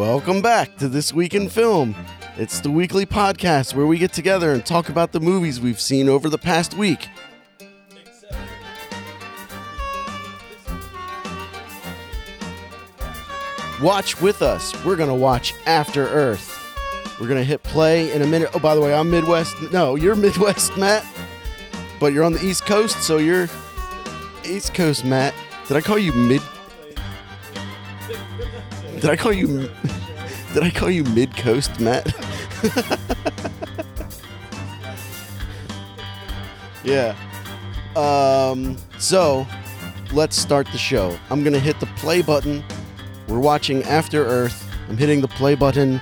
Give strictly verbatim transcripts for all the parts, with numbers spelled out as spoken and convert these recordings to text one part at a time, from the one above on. Welcome back to This Week in Film. It's the weekly podcast where we get together and talk about the movies we've seen over the past week. Watch with us. We're going to watch After Earth. We're going to hit play in a minute. Oh, by the way, I'm Midwest. No, you're Midwest, Matt. But you're on the East Coast, so you're East Coast, Matt. Did I call you mid... Did I call you Did I call you mid-coast, Matt? Yeah. Um, so, let's start the show. I'm going to hit the play button. We're watching After Earth. I'm hitting the play button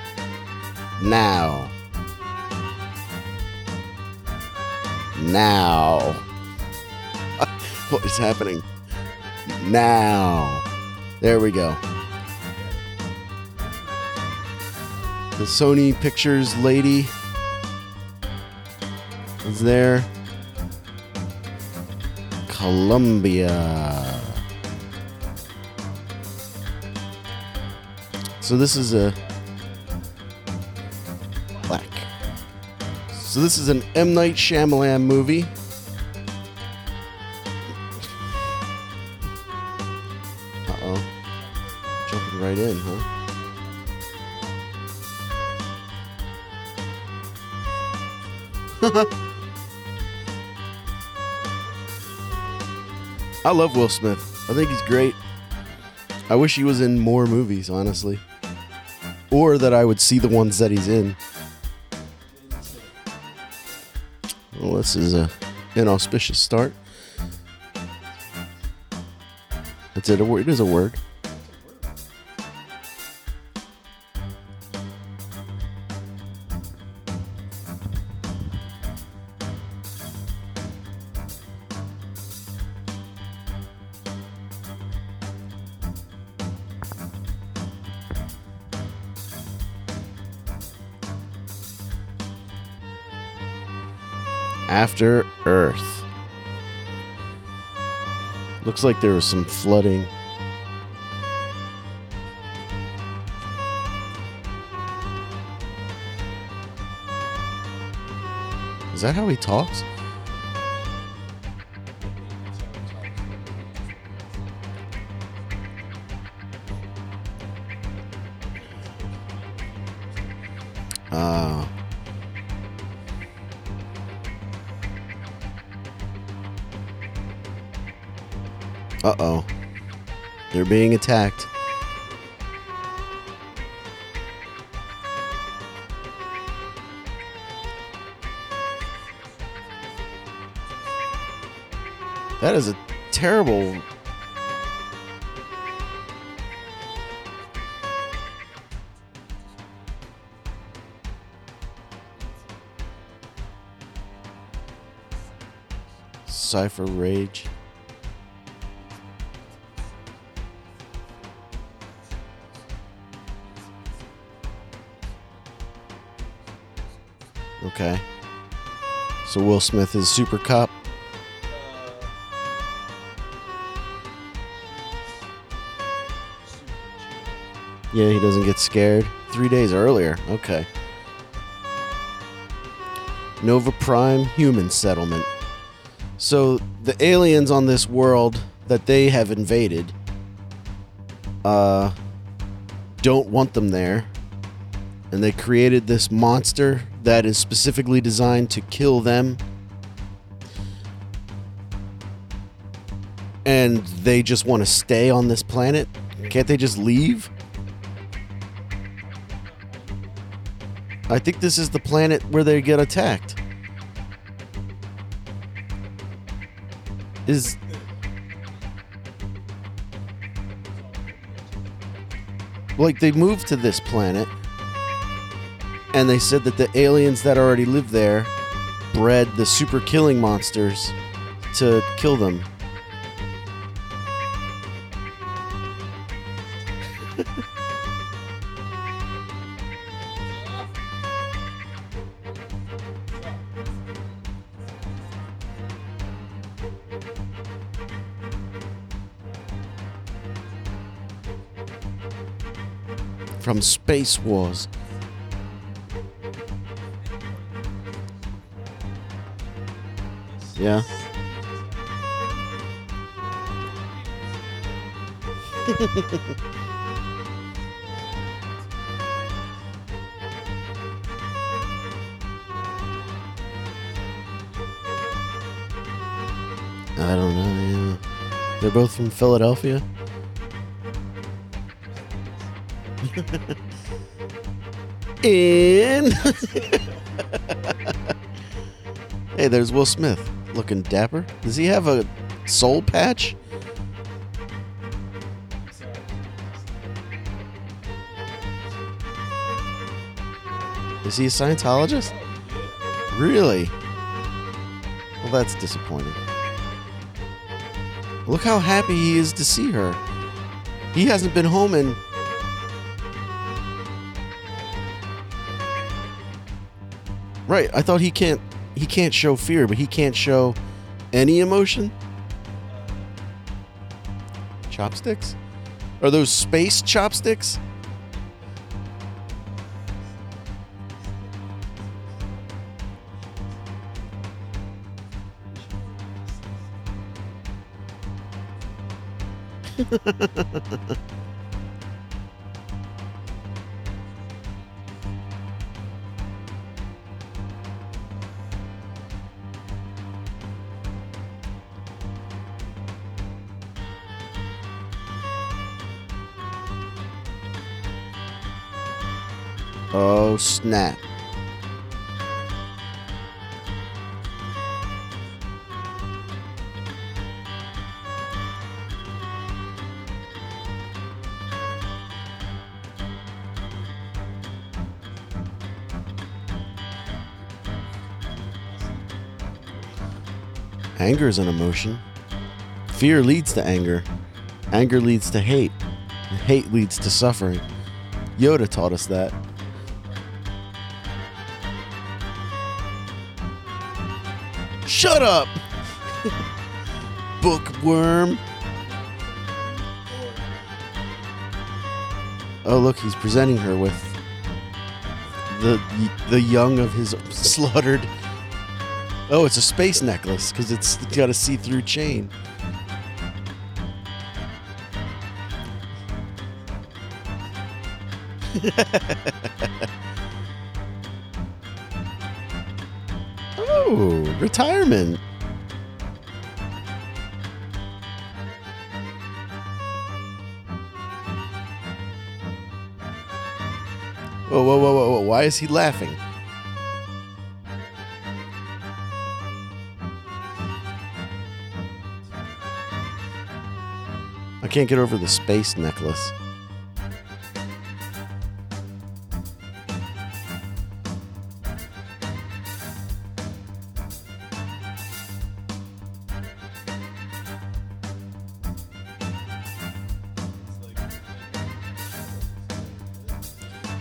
now. Now. What is happening? Now. There we go. The Sony Pictures lady is there. Columbia. So this is a black. So this is an M. Night Shyamalan movie. Uh-oh. Jumping right in, huh? I love Will Smith. I think he's great. I wish he was in more movies, honestly. Or that I would see the ones that he's in. Well, this is an inauspicious start. It's a, it is a word. After Earth. Looks like there was some flooding. Is that how he talks? Uh-oh. They're being attacked. That is a terrible... Cypher Raige. Okay. So Will Smith is super cop. Yeah, he doesn't get scared. Three days earlier. Okay. Nova Prime human settlement. So the aliens on this world that they have invaded uh, don't want them there. And they created this monster that is specifically designed to kill them. And they just want to stay on this planet? Can't they just leave? I think this is the planet where they get attacked. Is... Like, they moved to this planet... And they said that the aliens that already lived there bred the super killing monsters to kill them. from Space Wars. Yeah. I don't know, yeah. They're both from Philadelphia? In Hey, there's Will Smith. Looking dapper. Does he have a soul patch? Is he a Scientologist? Really? Well, that's disappointing. Look how happy he is to see her. He hasn't been home in... Right, I thought he can't he can't show fear, but he can't show any emotion? Chopsticks? Are those space chopsticks? Oh, snap. Anger is an emotion. Fear leads to anger. Anger leads to hate. And hate leads to suffering. Yoda taught us that. Shut up! Bookworm. Oh, look, he's presenting her with the the young of his slaughtered. Oh, it's a space necklace because it's got a see-through chain. Oh, retirement. Whoa, whoa, whoa, whoa, whoa. Why is he laughing? I can't get over the space necklace.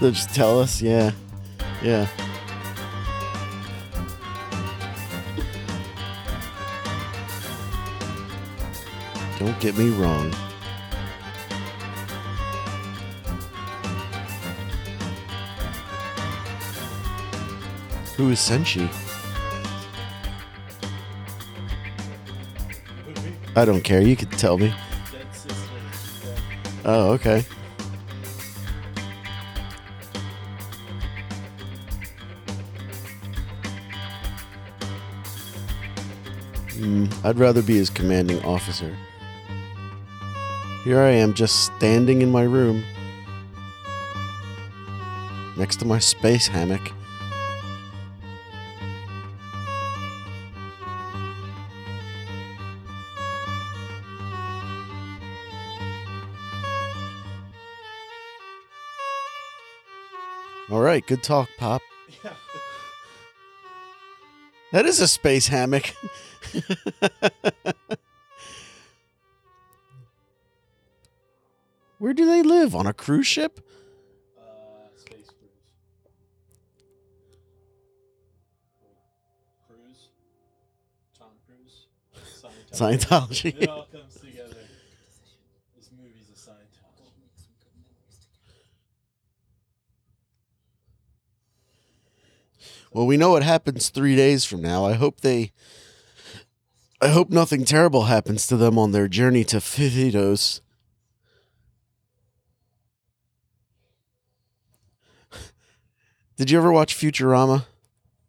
They'll just tell us, yeah, yeah. Don't get me wrong. Who is Senshi? I don't care. You could tell me. Oh, okay. Mm, I'd rather be his commanding officer. Here I am, just standing in my room. Next to my space hammock. Alright, good talk, Pop. Yeah. That is a space hammock. Where do they live? On a cruise ship? Uh, space cruise. Cruise? Tom Cruise? Scientology. Scientology. It all comes together. This movie's a Scientology. Well, we know it happens three days from now. I hope they... I hope nothing terrible happens to them on their journey to Phididos. Did you ever watch Futurama?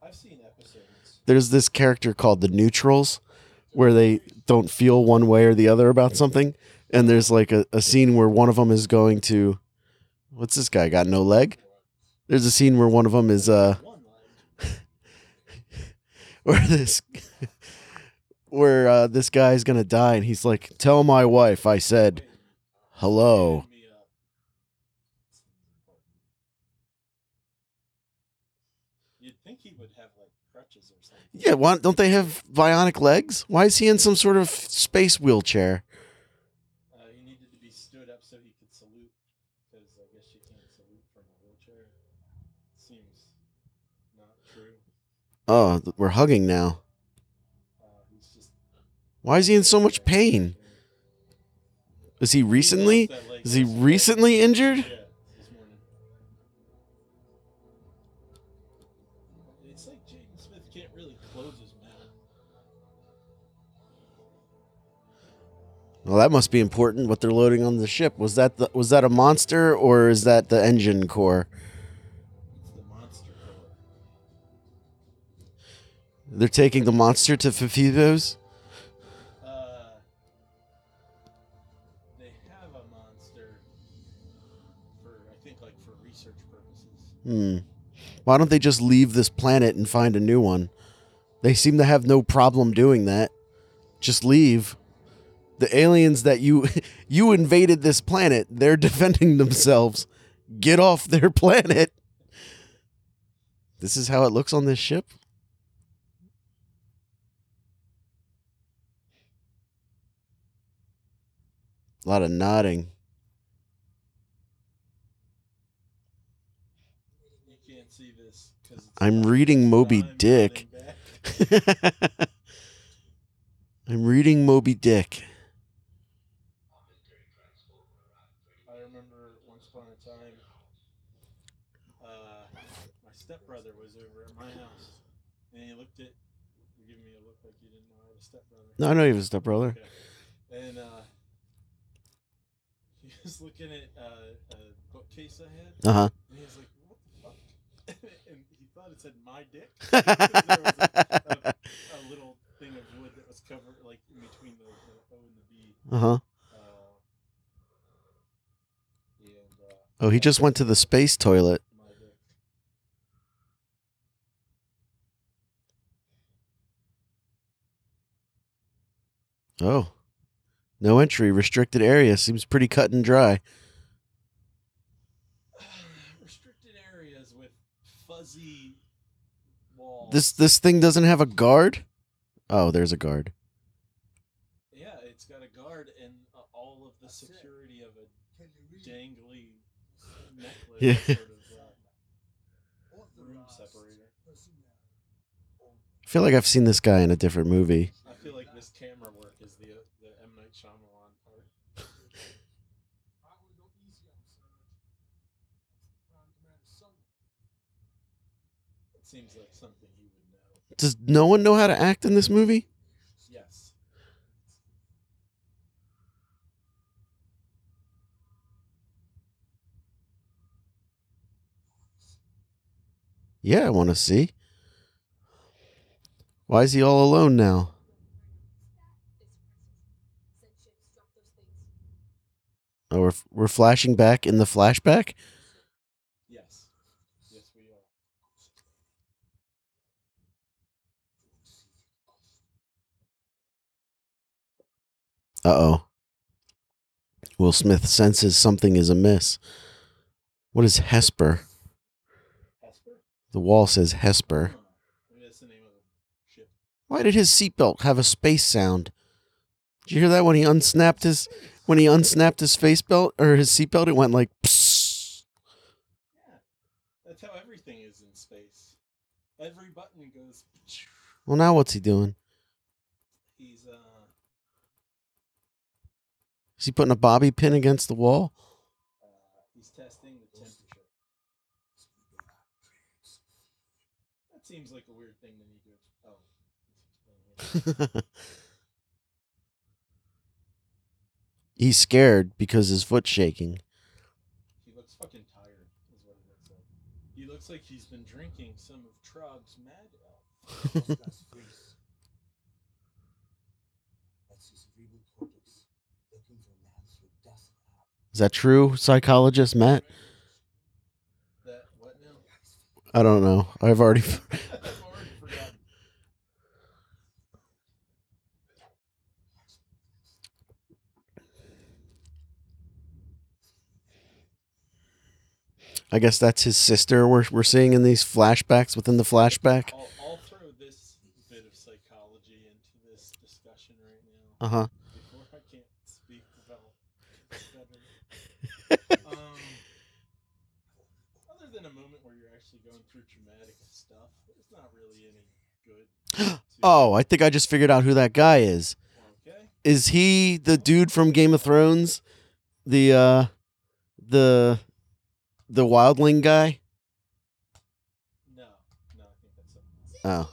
I've seen episodes. There's this character called the Neutrals, where they don't feel one way or the other about something. And there's like a, a scene where one of them is going to... What's this guy got? No leg? There's a scene where one of them is... uh, where this... where uh, this guy is going to die, and he's like, tell my wife I said hello. You'd think he would have, like, crutches or something. Yeah, why, don't they have bionic legs? Why is he in some sort of space wheelchair? Uh, he needed to be stood up so he could salute, because I guess you can't salute from a wheelchair. Seems not true. Oh, we're hugging now. Why is he in so much pain? Is he recently? Is he recently injured? It's like Jaden Smith can't really close his mouth. Well, that must be important. What they're loading on the ship, was that the, was that a monster, or is that the engine core? It's the monster core. They're taking the monster to Phidios. Hmm. Why don't they just leave this planet and find a new one? They seem to have no problem doing that. Just leave. The aliens that you you invaded this planet, they're defending themselves. Get off their planet. This is how it looks on this ship. A lot of nodding. I'm reading Moby Dick. I'm reading Moby Dick. I remember once upon a time, uh, my stepbrother was over at my house, and he looked at, he gave me a look like you didn't know I was a stepbrother. No, I know you was a stepbrother. Okay. And uh, he was looking at uh, a bookcase I had, uh-huh. and he was like, what the fuck? And it said my dick. There was a, a, a little thing of wood that was covered like in between the, the O and the B. Uh-huh. Uh, and, uh, oh, he just went to the space toilet. My dick. Oh. No entry. Restricted area. Seems pretty cut and dry. This this thing doesn't have a guard? Oh, there's a guard. Yeah, it's got a guard and uh, all of the security of a dangly necklace, yeah. Sort of uh, room separator. I feel like I've seen this guy in a different movie. I feel like this camera work is the, the M. Night Shyamalan part. It seems like something. Does no one know how to act in this movie? Yes. Yeah, I want to see. Why is he all alone now? Oh, we're, we're flashing back in the flashback? Uh-oh. Will Smith senses something is amiss. What is Hesper? Hesper? The wall says Hesper. Oh, maybe that's the name of the ship. Why did his seatbelt have a space sound? Did you hear that when he unsnapped his when he unsnapped his face belt or his seatbelt? It went like psss. Yeah. That's how everything is in space. Every button goes. Well, now what's he doing? Is he putting a bobby pin against the wall? Uh, he's testing the temperature. That seems need to explain. Oh. He's scared because his foot's shaking. He looks fucking tired, is what he looks like. He looks like he's been drinking some of Trog's Mad Elf. That's face. That's his cerebral cortex looking for maps for dust. Is that true, psychologist Matt? That what now? I don't know. I've already. I guess that's his sister we're, we're seeing in these flashbacks within the flashback. I'll, I'll throw this bit of psychology into this discussion right now. Uh-huh. Before I can't speak about um, other than a moment where you're actually going through traumatic stuff, it's not really any good. Oh, I think I just figured out who that guy is. Okay. Is he the dude from Game of Thrones? The, uh, the... The wildling guy? No, no, I think that's something. Oh.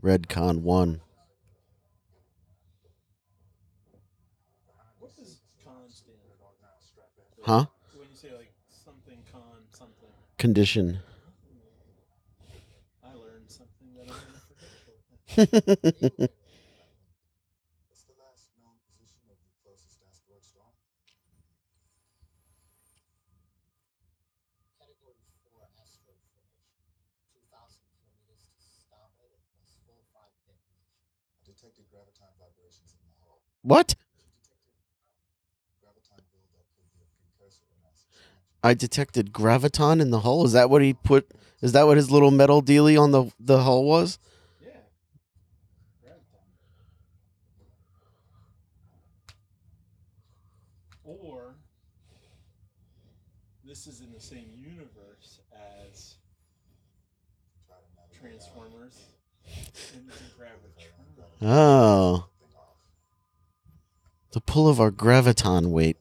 Red Con one. Huh? When you say like something con something. Condition. I learned something that I'm gonna forget. It's the last known position of the closest asteroid storm. Category four asteroid formation. Two thousand kilometers to starboard plus four five detonation. Detected graviton vibrations in the hull. What? I detected graviton in the hull. Is that what he put? Is that what his little metal dealie on the, the hull was? Yeah. Graviton. Or this is in the same universe as Transformers. And graviton. Oh. The pull of our graviton weight.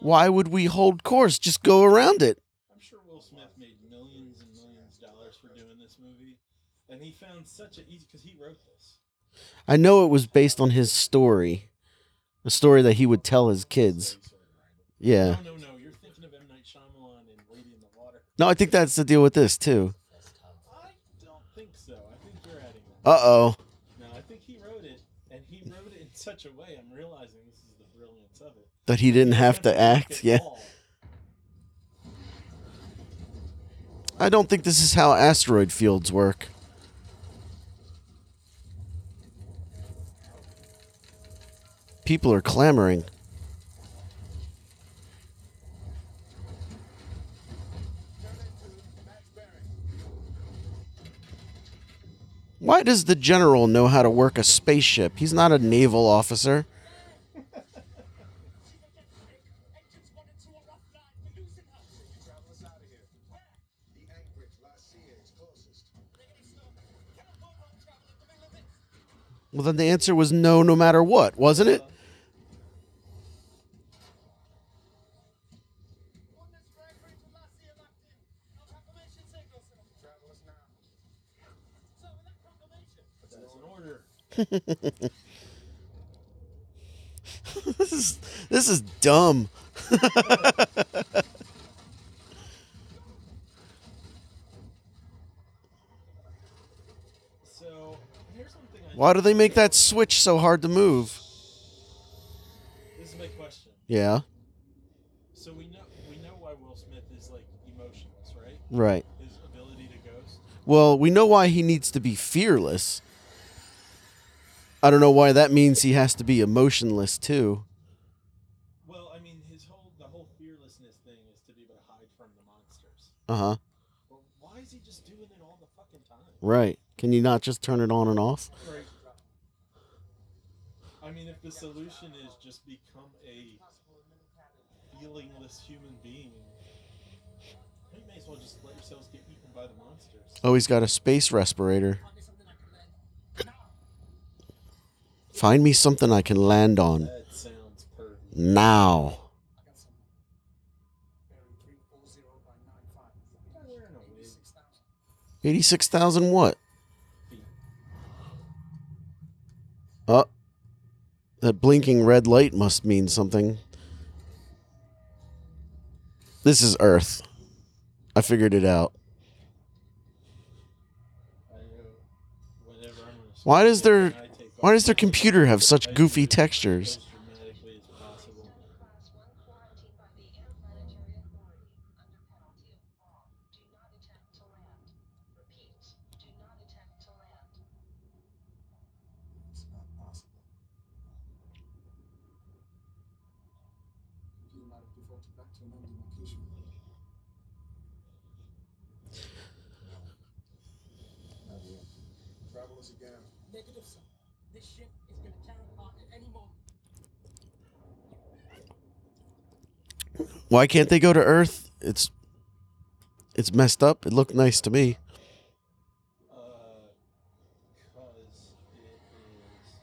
Why would we hold course? Just go around it. I'm sure Will Smith made millions and millions of dollars for doing this movie. And he found such an easy... Because he wrote this. I know it was based on his story. A story that he would tell his kids. Yeah. No, no, no. You're thinking of M. Night Shyamalan and Lady in the Water. No, I think that's the deal with this, too. I don't think so. I think you're adding that. Uh-oh. No, I think he wrote it. And he wrote it in such a way, I'm realizing this is the brilliance of it. That he didn't have to act, yeah. I don't think this is how asteroid fields work. People are clamoring. Why does the general know how to work a spaceship? He's not a naval officer. Well, then the answer was no, no matter what, wasn't it? This is this is dumb. Why do they make that switch so hard to move? This is my question. Yeah. So we know we know why Will Smith is like emotionless, right? Right. His ability to ghost. Well, we know why he needs to be fearless. I don't know why that means he has to be emotionless too. Well, I mean, his whole the whole fearlessness thing is to be able to hide from the monsters. Uh huh. Well, why is he just doing it all the fucking time? Right. Can you not just turn it on and off? Right. I mean, if the solution is just become a feelingless human being, the monsters. Oh, he's got a space respirator. Find me something I can land on. That sounds perfect. Now. eighty-six thousand what? Oh. That blinking red light must mean something. This is Earth. I figured it out. Why does their why does their computer have such goofy textures? Why can't they go to Earth? It's it's messed up. It looked nice to me. Uh, because it is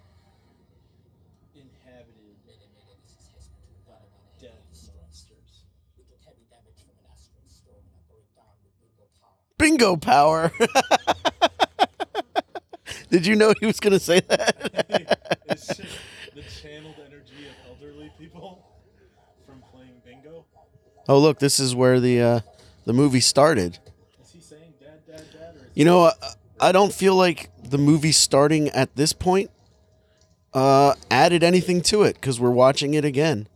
inhabited by death monsters. We took heavy damage from an asteroid storm and are going down with bingo power. Bingo power. Did you know he was going to say that? It's just the channeled energy of elderly people. Oh, look, this is where the uh, the movie started. Is he saying dad, dad, dad? Or you know, I, I don't feel like the movie starting at this point uh, added anything to it because we're watching it again.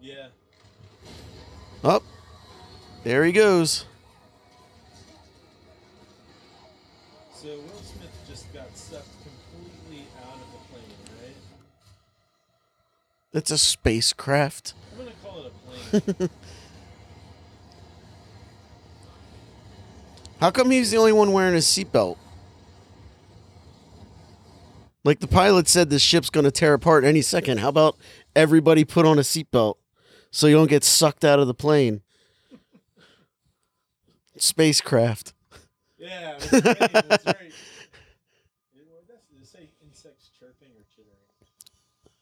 Yeah. Oh, there he goes. So Will Smith just got sucked completely out of the plane, right? It's a spacecraft. I'm gonna call it a plane. How come he's the only one wearing a seatbelt? Like the pilot said, this ship's gonna tear apart any second. How about everybody put on a seatbelt so you don't get sucked out of the plane? Spacecraft. Yeah, that's right. That's right. Did it say insects chirping or chittering?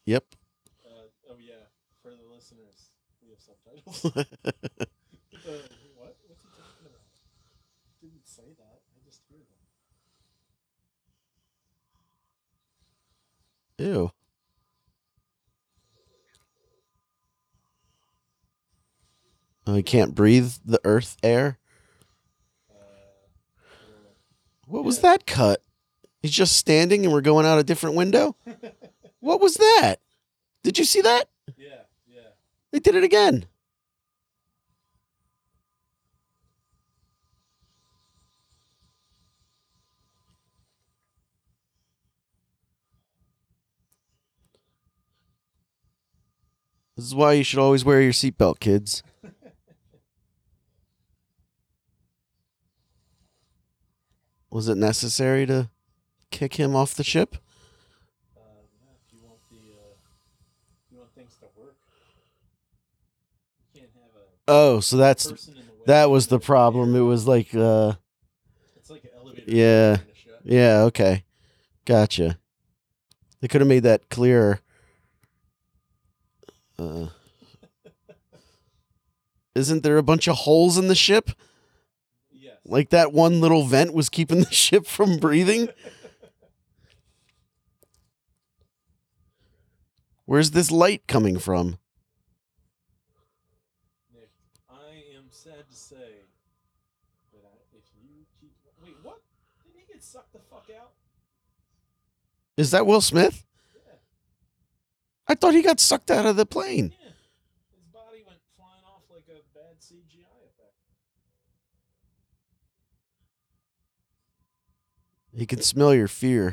Yep. uh, what? What's he talking about? Didn't say that. I just heard them. Ew. I can't breathe the earth air. Uh, what yeah. was that cut? He's just standing and we're going out a different window? What was that? Did you see that? Yeah, yeah. They did it again. This is why you should always wear your seatbelt, kids. Was it necessary to kick him off the ship? Uh, yeah, if you want the, uh, you want things to work. You can't have a oh, so that's person in the way that was the problem. It was like uh, it's like an elevator. Yeah, yeah. Okay, gotcha. They could have made that clearer. Uh, isn't there a bunch of holes in the ship? Yes. Like that one little vent was keeping the ship from breathing? Where's this light coming from? Nick, I am sad to say that I, if you keep... Wait, what? Didn't he get sucked the fuck out? Is that Will Smith? I thought he got sucked out of the plane. Yeah. His body went flying off like a bad C G I effect. He can smell your fear.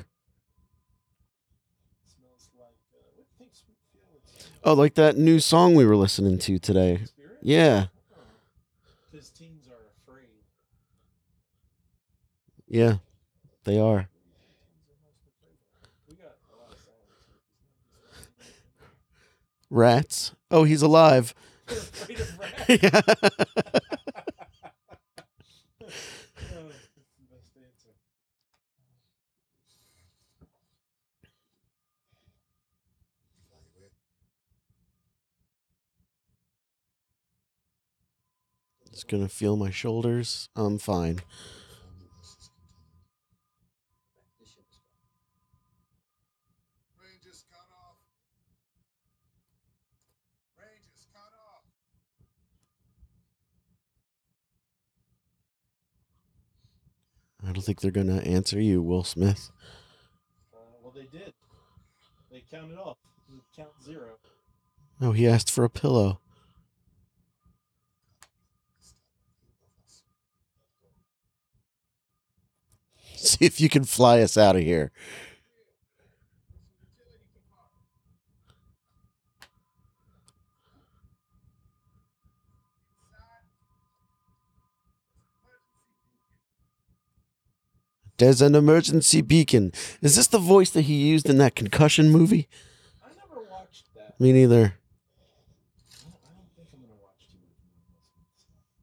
It smells like uh, what do you think sweet feelings? Oh, like that new song we were listening to today. Spirit? Yeah. Because oh. teens are afraid. Yeah, they are. Rats. Oh, he's alive. They're afraid of rats. Yeah. Oh, that's the best answer. Just gonna feel my shoulders. I'm fine. I don't think they're going to answer you, Will Smith. Uh, well, they did. They counted off. Count zero. Oh, he asked for a pillow. See if you can fly us out of here. There's an emergency beacon. Is this the voice that he used in that concussion movie? I never watched that. Me neither. I don't, I don't think I'm going to watch too much more of this.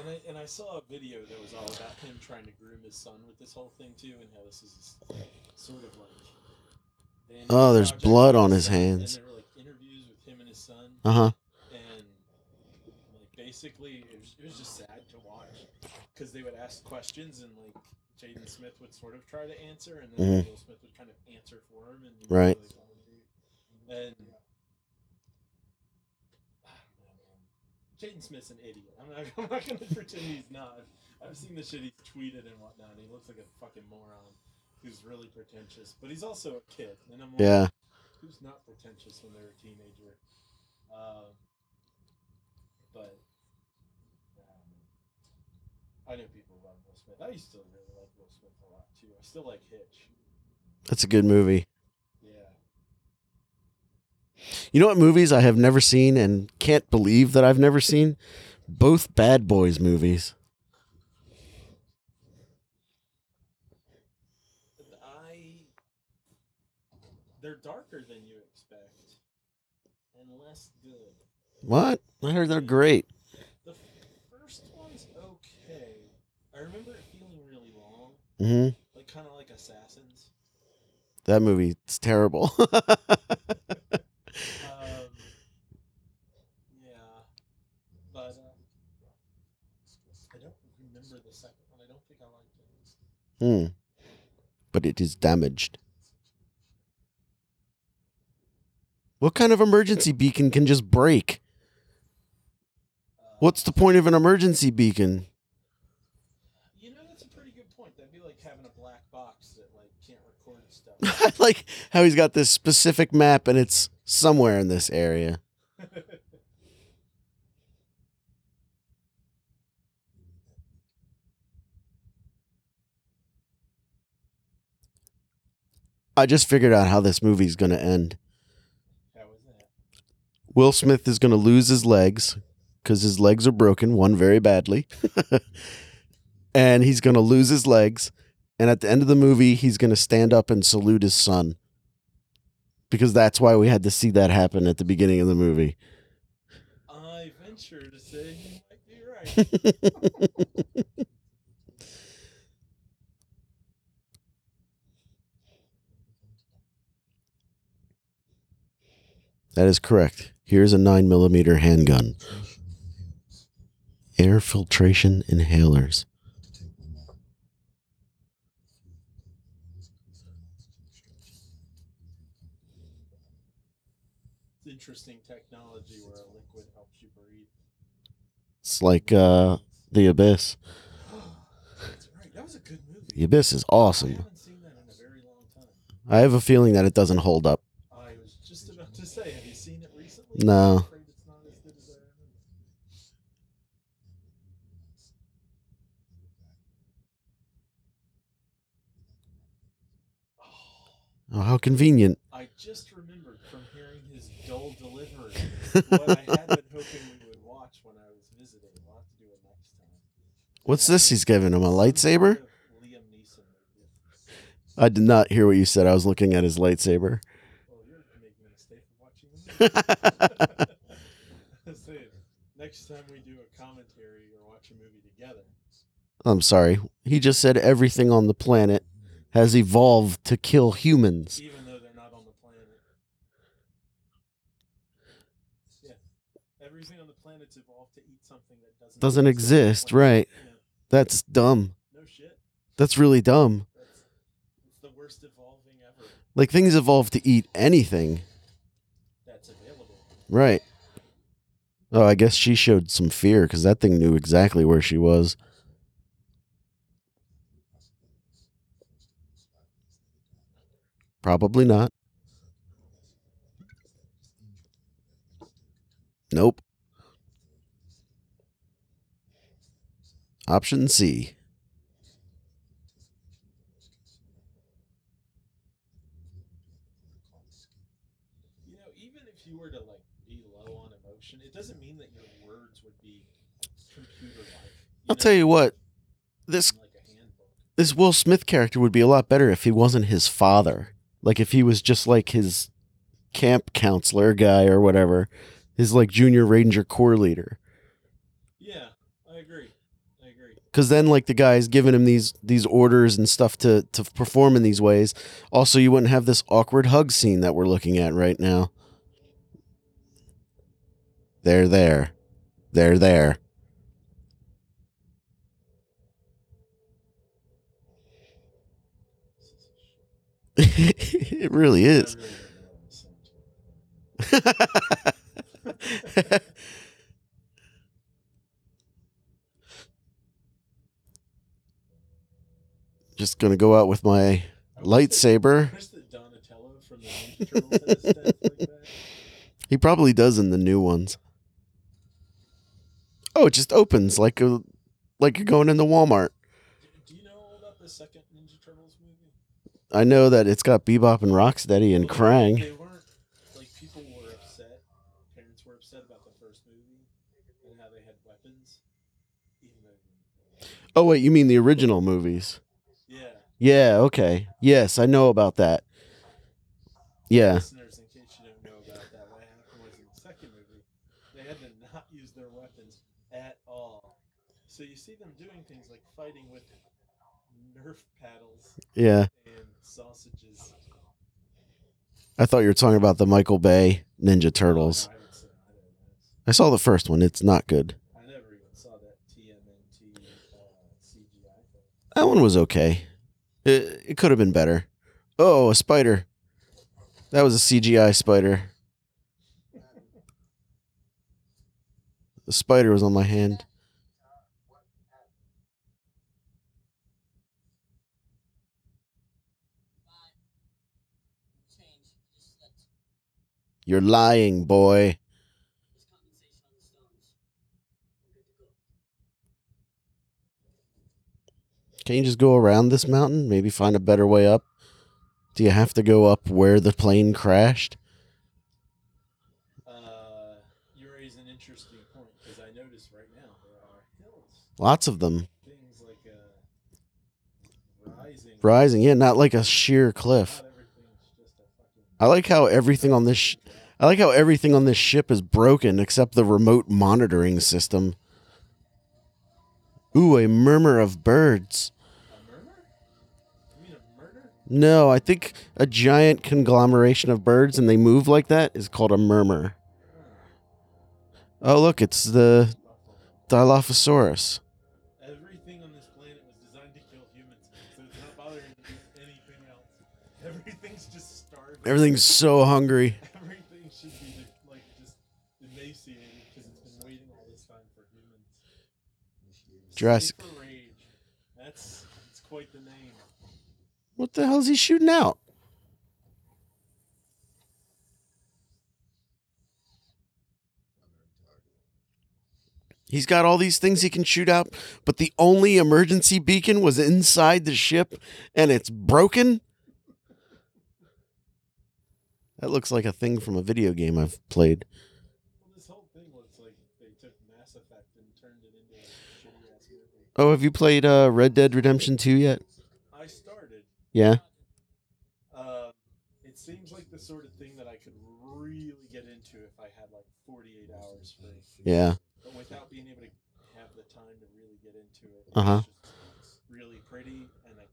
And I, and I saw a video that was all about him trying to groom his son with this whole thing, too, and how this is sort of like... Oh, there's blood on his hands. And there were like interviews with him and his son. Uh-huh. Basically, it was, it was just sad to watch because they would ask questions and like Jaden Smith would sort of try to answer, and then mm-hmm. Will Smith would kind of answer for him. And right. And I don't know, man. Jaden Smith's an idiot. I'm not, I'm not going to pretend he's not. I've, I've seen the shit he's tweeted and whatnot. And he looks like a fucking moron who's really pretentious, but he's also a kid. And I'm like, yeah. Who's not pretentious when they're a teenager? Uh, but. I know people love Will Smith. I used to really like Will Smith a lot, too. I still like Hitch. That's a good movie. Yeah. You know what movies I have never seen and can't believe that I've never seen? Both Bad Boys movies. I... They're darker than you expect. And less good. What? I heard they're great. I remember it feeling really long. Mm-hmm. Like kind of like Assassins. That movie is terrible. um, yeah, but uh, I don't remember the second one. I don't think I liked it. Hmm. But it is damaged. What kind of emergency beacon can just break? Uh, What's the point of an emergency beacon? I like how he's got this specific map and it's somewhere in this area. I just figured out how this movie's going to end. How is that? Will Smith is going to lose his legs because his legs are broken, one very badly. And he's going to lose his legs. And at the end of the movie, he's going to stand up and salute his son. Because that's why we had to see that happen at the beginning of the movie. I venture to say he might be right. That is correct. Here's a nine millimeter handgun. Air filtration inhalers. Interesting technology where a liquid helps you breathe. It's like uh, The Abyss. That's right. That was a good movie. The Abyss is awesome. I haven't seen that in a very long time. I have a feeling that it doesn't hold up. I was just about to say, have you seen it recently? No. I'm afraid it's not as good as I remember. Oh, how convenient. I just remembered from hearing his dull delivery what I had been hoping we would watch when I was visiting. We'll have to do it next time. What's this he's giving him? A lightsaber? Liam Neeson. I did not hear what you said. I was looking at his lightsaber. Well, you're making a mistake watching this. Next time we do a commentary or watch a movie together. I'm sorry. He just said everything on the planet has evolved to kill humans. Even though they're not on the planet. Yeah. Everything on the planet's evolved to eat something that doesn't, doesn't exist. Right. Yeah. That's dumb. No shit. That's really dumb. That's, it's the worst evolving ever. Like, things evolve to eat anything that's available. Right. Oh, I guess she showed some fear because that thing knew exactly where she was. Probably not. Nope. Option C. You know, even if you were to like be low on emotion, it doesn't mean that your words would be computer-like. You I'll know? tell you what, this like this Will Smith character would be a lot better if he wasn't his father. Like, if he was just, like, his camp counselor guy or whatever. His, like, junior ranger corps leader. Yeah, I agree. I agree. Because then, like, the guy's giving him these these orders and stuff to, to perform in these ways. Also, you wouldn't have this awkward hug scene that we're looking at right now. They're there. They're there. It really is. Just gonna go out with my lightsaber. He probably does in the new ones. Oh, it just opens like a, like you're going into Walmart. Do you know all about the second? I know that it's got Bebop and Rocksteady and well, Krang. They weren't, like, people were upset. Parents were upset about the first movie and how they had weapons. Even though... Oh, wait, you mean the original movies? Yeah. Yeah, okay. Yes, I know about that. Yeah. Listeners, in case you don't know about that, what happened was in the second movie, they had to not use their weapons at all. So you see them doing things like fighting with Nerf paddles. Yeah. Sausages. I thought you were talking about the Michael Bay Ninja Turtles. I saw the first one. It's not good. I never even saw that T M N T uh, C G I thing. That one was okay. It, it could have been better. Oh, a spider. That was a C G I spider. The spider was on my hand. You're lying, boy. Can you just go around this mountain? Maybe find a better way up? Do you have to go up where the plane crashed? Uh, you raise an interesting point, because I notice right now there are hills. Lots of them. Things like uh, rising. Rising, yeah, not like a sheer cliff. I like how everything on this sh- I like how everything on this ship is broken except the remote monitoring system. Ooh, a murmur of birds. A murmur? You mean a murder? No, I think a giant conglomeration of birds and they move like that is called a murmur. Oh, look, it's the Dilophosaurus. Everything on this planet was designed to kill humans, so it's not bothering anything else. Everything's just Everything's so hungry. Everything should be like just emaciated because it's been waiting all this time for humans. Jurassic Cypher Raige. That's it's quite the name. What the hell is he shooting out? He's got all these things he can shoot out, but the only emergency beacon was inside the ship, and it's broken. That looks like a thing from a video game I've played. Well, this whole thing looks like they took Mass Effect and turned it into a shitty ass movie. Oh, have you played uh, Red Dead Redemption two yet? I started. Yeah? It seems like the sort of thing that I could really get into if I had like forty-eight hours free. Yeah. But without being able to have the time to really get into it. Uh-huh. It's just really pretty, and I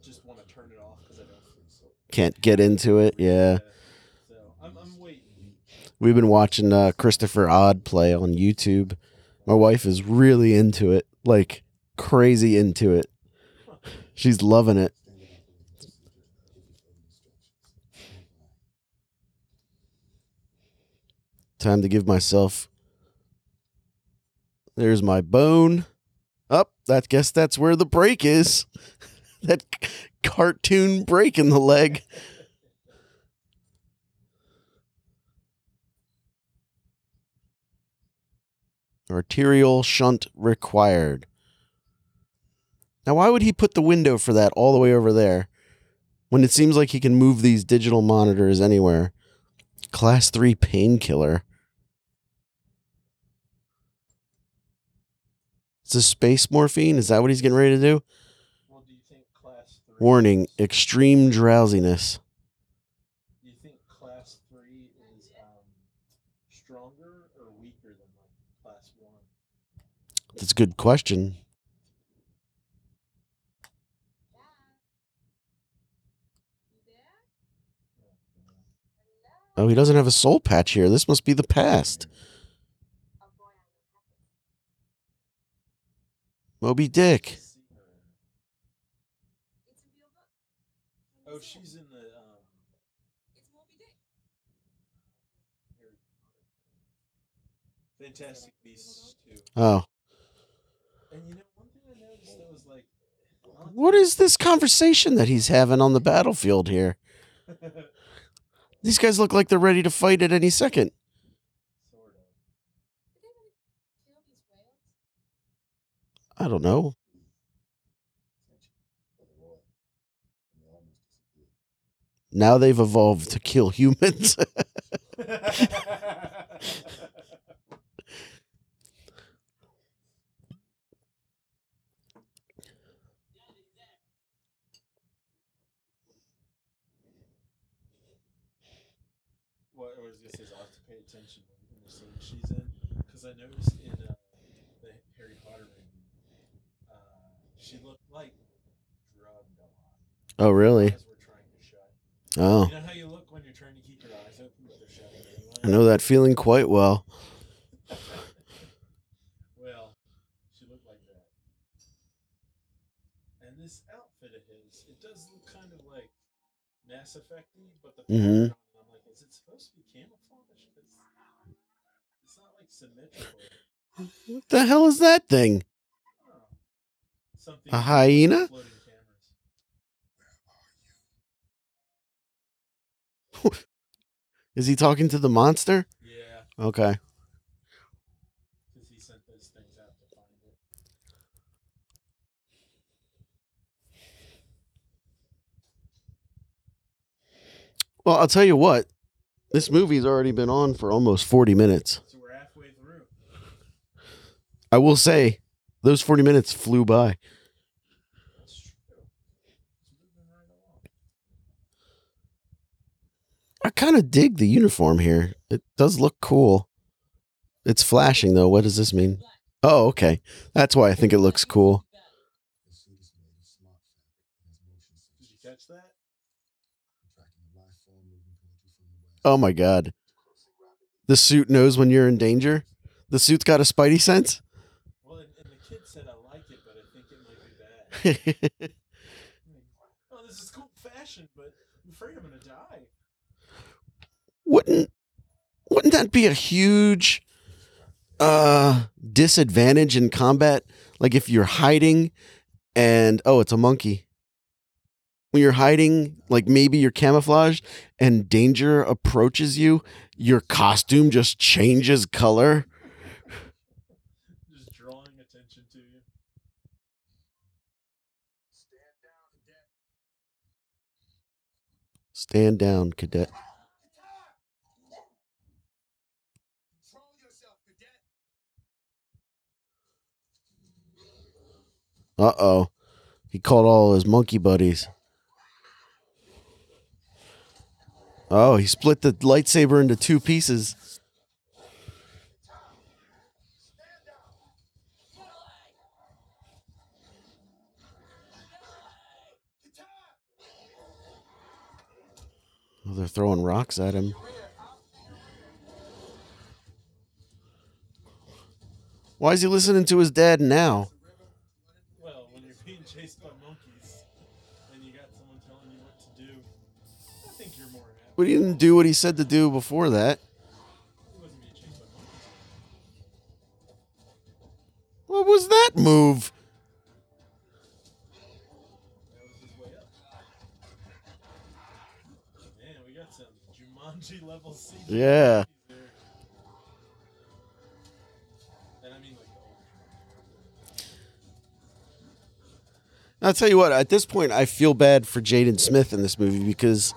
just want to turn it off because I don't think so. Can't get into it, yeah. So I'm, I'm waiting. We've been watching uh, Christopher Odd play on YouTube. My wife is really into it, like crazy into it. She's loving it. Time to give myself. There's my bone. Up. Oh, I guess that's where the break is. That cartoon break in the leg. Arterial shunt required. Now, why would he put the window for that all the way over there when it seems like he can move these digital monitors anywhere? Class three painkiller. Is this space morphine? Is that what he's getting ready to do? Well, do you think class three warning, is... extreme drowsiness. Do you think class three is um, stronger or weaker than like class one? That's a good question. Yeah. Oh, he doesn't have a soul patch here. This must be the past. Moby Dick. Oh, she's in the. Um... It's Moby Dick. Fantastic Beasts too. Oh. And you know, one thing I noticed that was like. What is this conversation that he's having on the battlefield here? These guys look like they're ready to fight at any second. I don't know. Now they've evolved to kill humans. What I was going to say is I have to pay attention in the scene she's in, because I noticed in uh, the Harry Potter movie, she looked like drugged a lot. Oh, really? Eyes were trying to shut. Oh. You know how you look when you're trying to keep your eyes open, but they're shut. I know that feeling quite well. Well, she looked like that. And this outfit of his, it does look kind of like Mass Effect-y, but the mm-hmm. I'm like, is it supposed to be camouflage? It's, it's not like symmetrical. What the hell is that thing? Something a hyena? Is he talking to the monster? Yeah. Okay. Because he sent those things out to find it. Well, I'll tell you what. This movie's already been on for almost forty minutes. So we're halfway through. I will say, those forty minutes flew by. I kind of dig the uniform here. It does look cool. It's flashing, though. What does this mean? Oh, okay. That's why I think it looks cool. Did you catch that? Oh, my God. The suit knows when you're in danger? The suit's got a spidey sense? Oh, this is cool fashion, but I'm afraid I'm gonna die. Wouldn't wouldn't that be a huge uh, disadvantage in combat? Like if you're hiding and oh, it's a monkey. When you're hiding, like maybe you're camouflaged and danger approaches you, your costume just changes color. Stand down, cadet. Control yourself, cadet. Uh-oh. He called all his monkey buddies. Oh, he split the lightsaber into two pieces. Well, they're throwing rocks at him. Why is he listening to his dad now? Well, when you're being chased by monkeys and you got someone telling you what to do, I think you're more happy. But he didn't do what he said to do before that. He wasn't being chased by monkeys. What was that move? That was his way up. Man, we got some Jumanji level C G. Yeah. I'll tell you what, at this point, I feel bad for Jaden Smith in this movie because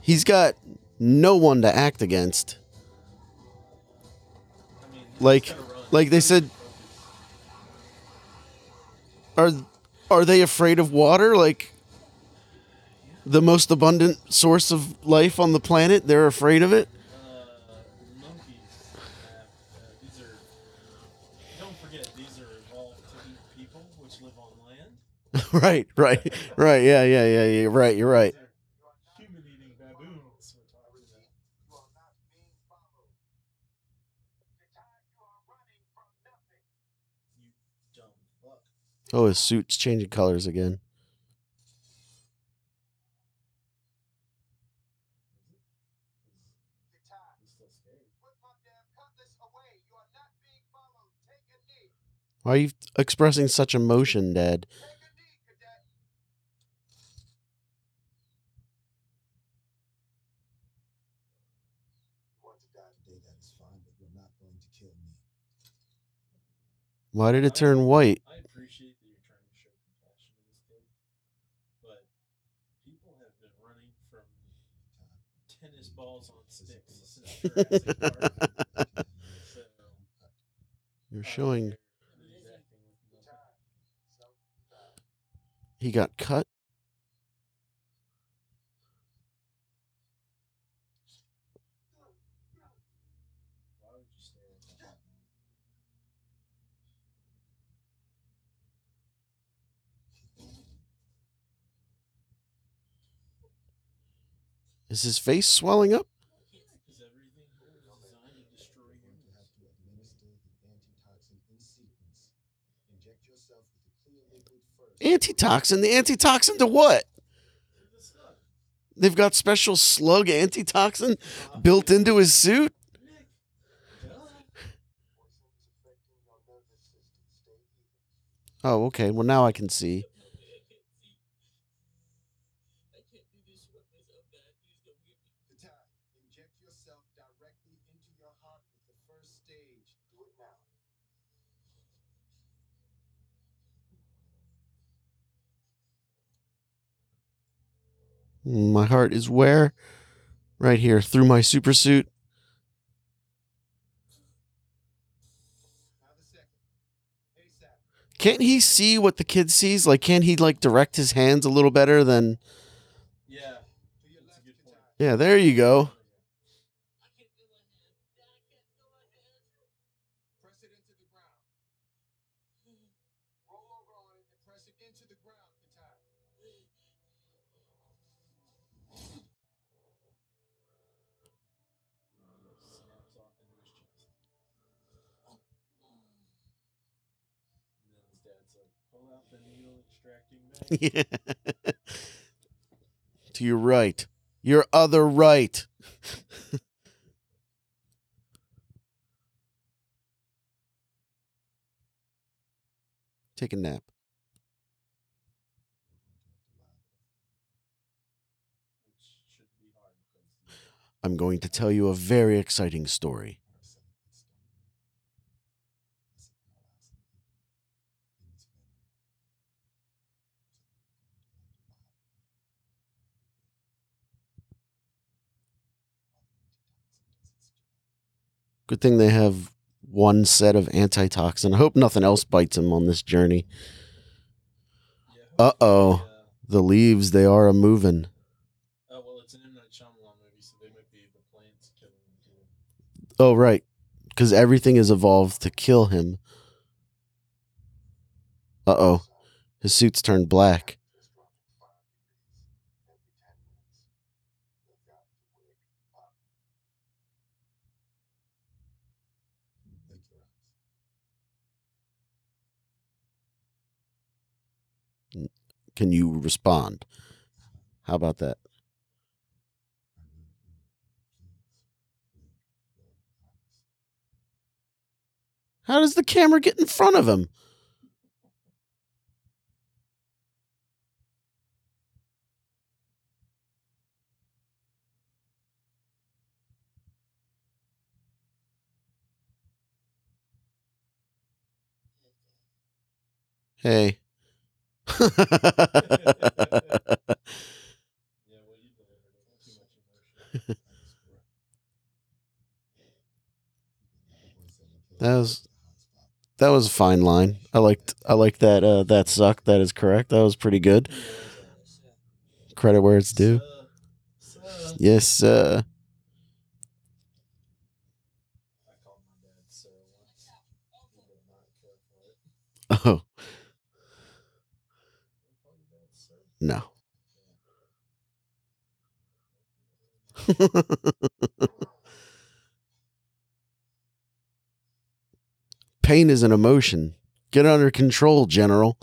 he's got no one to act against. I mean, like, like they said, are are they afraid of water? Like, the most abundant source of life on the planet, they're afraid of it? Right, right, right, yeah, yeah, yeah, yeah, right, you're right. Human-eating baboons we're talking about. You are not being followed. The time you are running from nothing. You dumb fuck. Oh, his suit's changing colors again. The time is still scared. Put my damn cutlass away. You are not being followed. Take a knee. Why are you expressing such emotion, Dad? Why did it turn white? I appreciate that you're trying to show compassion to this kid, but people have been running from tennis balls on sticks since Jurassic Park. So, you're showing. He got cut. Is his face swelling up? Antitoxin? The antitoxin to what? They've got special slug antitoxin built into his suit? Oh, okay. Well, now I can see. My heart is where? Right here, through my super suit. Can't he see what the kid sees? Like, can't he, like, direct his hands a little better than... Yeah. Yeah, there you go. Yeah. To your right. Your other right. Take a nap. I'm going to tell you a very exciting story. Good thing they have one set of antitoxin. I hope nothing else bites him on this journey. Uh oh, the leaves—they are a moving. Oh well, it's an M. Night Shyamalan movie, so they Oh, right. Because everything has evolved to kill him. Uh-oh. His suit's turned black. Can you respond? How about that? How does the camera get in front of him? Hey. That was that was a fine line. I liked I liked that uh, that sucked. That is correct. That was pretty good. Credit where it's due. Yes, sir. Oh. No. Pain is an emotion. Get under control, General.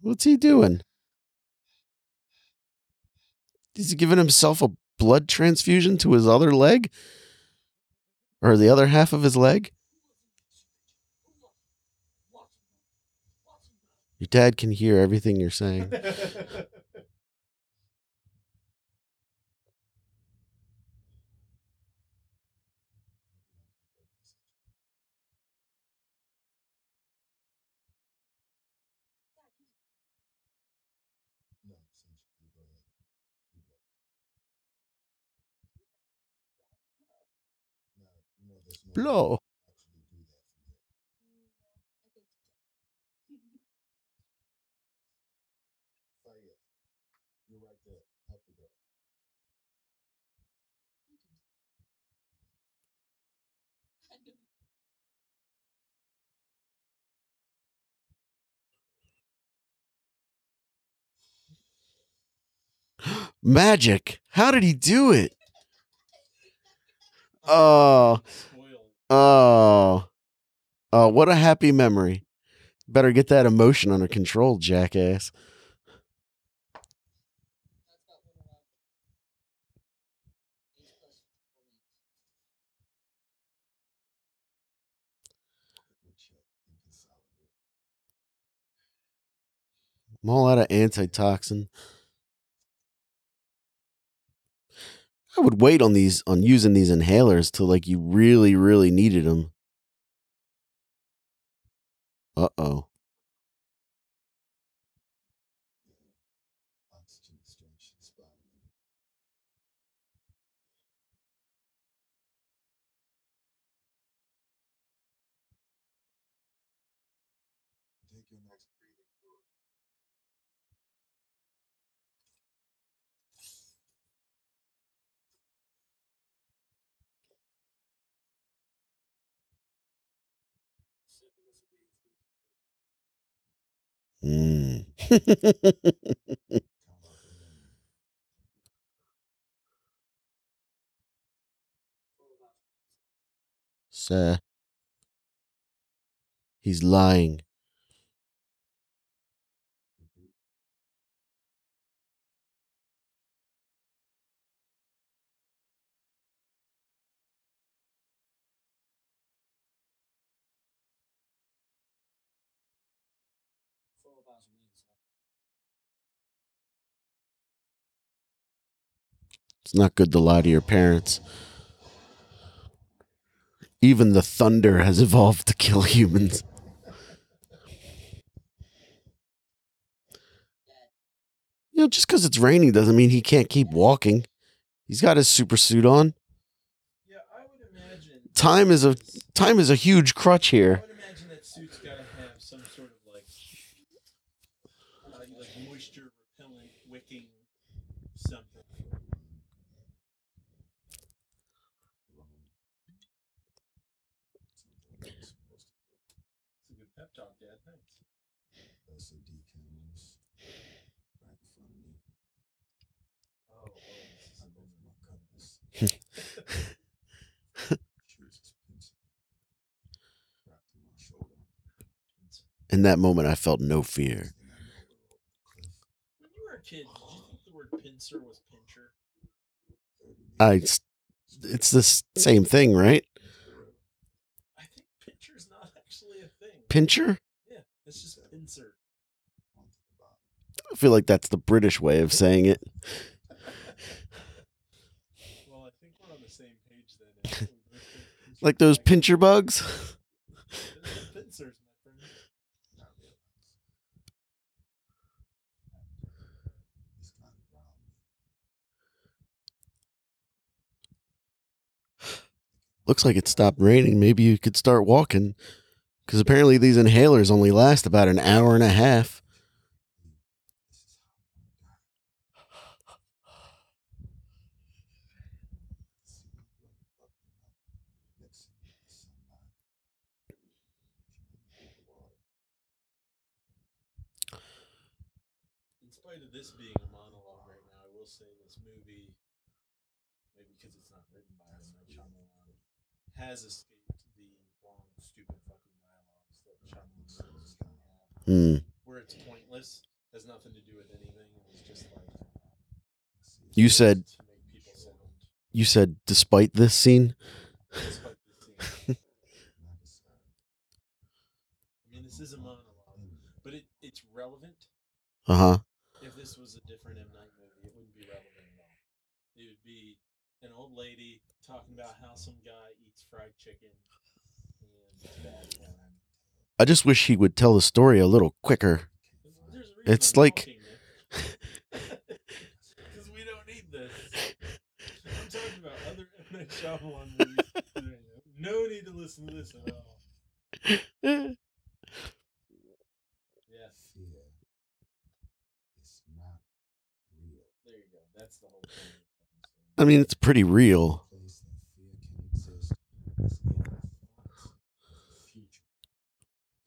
What's he doing? Is he giving himself a blood transfusion to his other leg? Or the other half of his leg? Your dad can hear everything you're saying. Blow. Magic. How did he do it? Oh. Oh. Oh, what a happy memory. Better get that emotion under control, jackass. I'm all out of antitoxin. I would wait on these, on using these inhalers till like you really, really needed them. Uh-oh. Mm. Sir, he's lying. It's not good to lie to your parents. Even the thunder has evolved to kill humans. You know, just because it's raining doesn't mean he can't keep walking. He's got his super suit on. Yeah, I would imagine time is a time is a huge crutch here. I would imagine that suit's got to have some sort of like, uh, like moisture repellent wicking something. Nice. S and D cameras right in front of me. Oh, I go for my compass. Shoots his pencil. Wrapped to my shoulder. In that moment, I felt no fear. When you were a kid, did you think the word pincer was pincher? I, it's the same thing, right? I think pincher's not actually a thing. Pincher? Yeah, it's just pincer. I feel like that's the British way of saying it. Well, I think we're on the same page then. Like those pincher bugs? Pincers, my friend. Looks like it stopped raining. Maybe you could start walking. Because apparently these inhalers only last about an hour and a half. In spite of this being a monologue right now, I will say this movie, maybe because it's not written by M. Night Shyamalan, has escaped the long, stupid fucking dialogues that Shyamalan is going to have, mm. where it's pointless, has nothing to do with anything. It's just like you said. To make people sound. You said, despite this scene. Despite this scene. I mean, this is a monologue, but it, it's relevant. Uh huh. If this was a different M. Night movie, it wouldn't be relevant at all. It would be an old lady talking about how some guy eats fried chicken. I just wish he would tell the story a little quicker. It's like, because we don't need this. I'm talking about other M. Night Shyamalan movies. No need to listen to this at all. Yes. Yeah. It's not real. There you go. That's the whole thing. I mean, it's pretty real.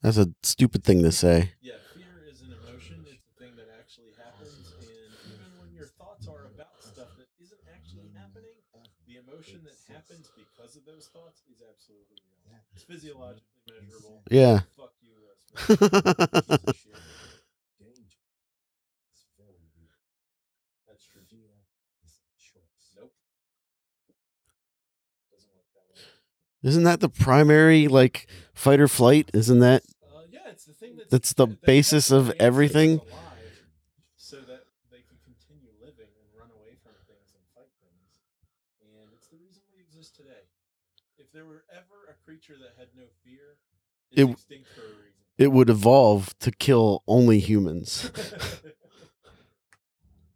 That's a stupid thing to say. Yeah, fear is an emotion. It's a thing that actually happens. And even when your thoughts are about stuff that isn't actually happening, the emotion that happens because of those thoughts is absolutely real. It's physiologically measurable. Yeah. Fuck you, Wes. Isn't that the primary, like, fight or flight? Isn't that? Uh, yeah, it's the thing that's, that's the that basis of everything. Alive, so that they can continue living and run away from things and fight things, and it's the reason we exist today. If there were ever a creature that had no fear, it's it, extinct for a reason. It would evolve to kill only humans.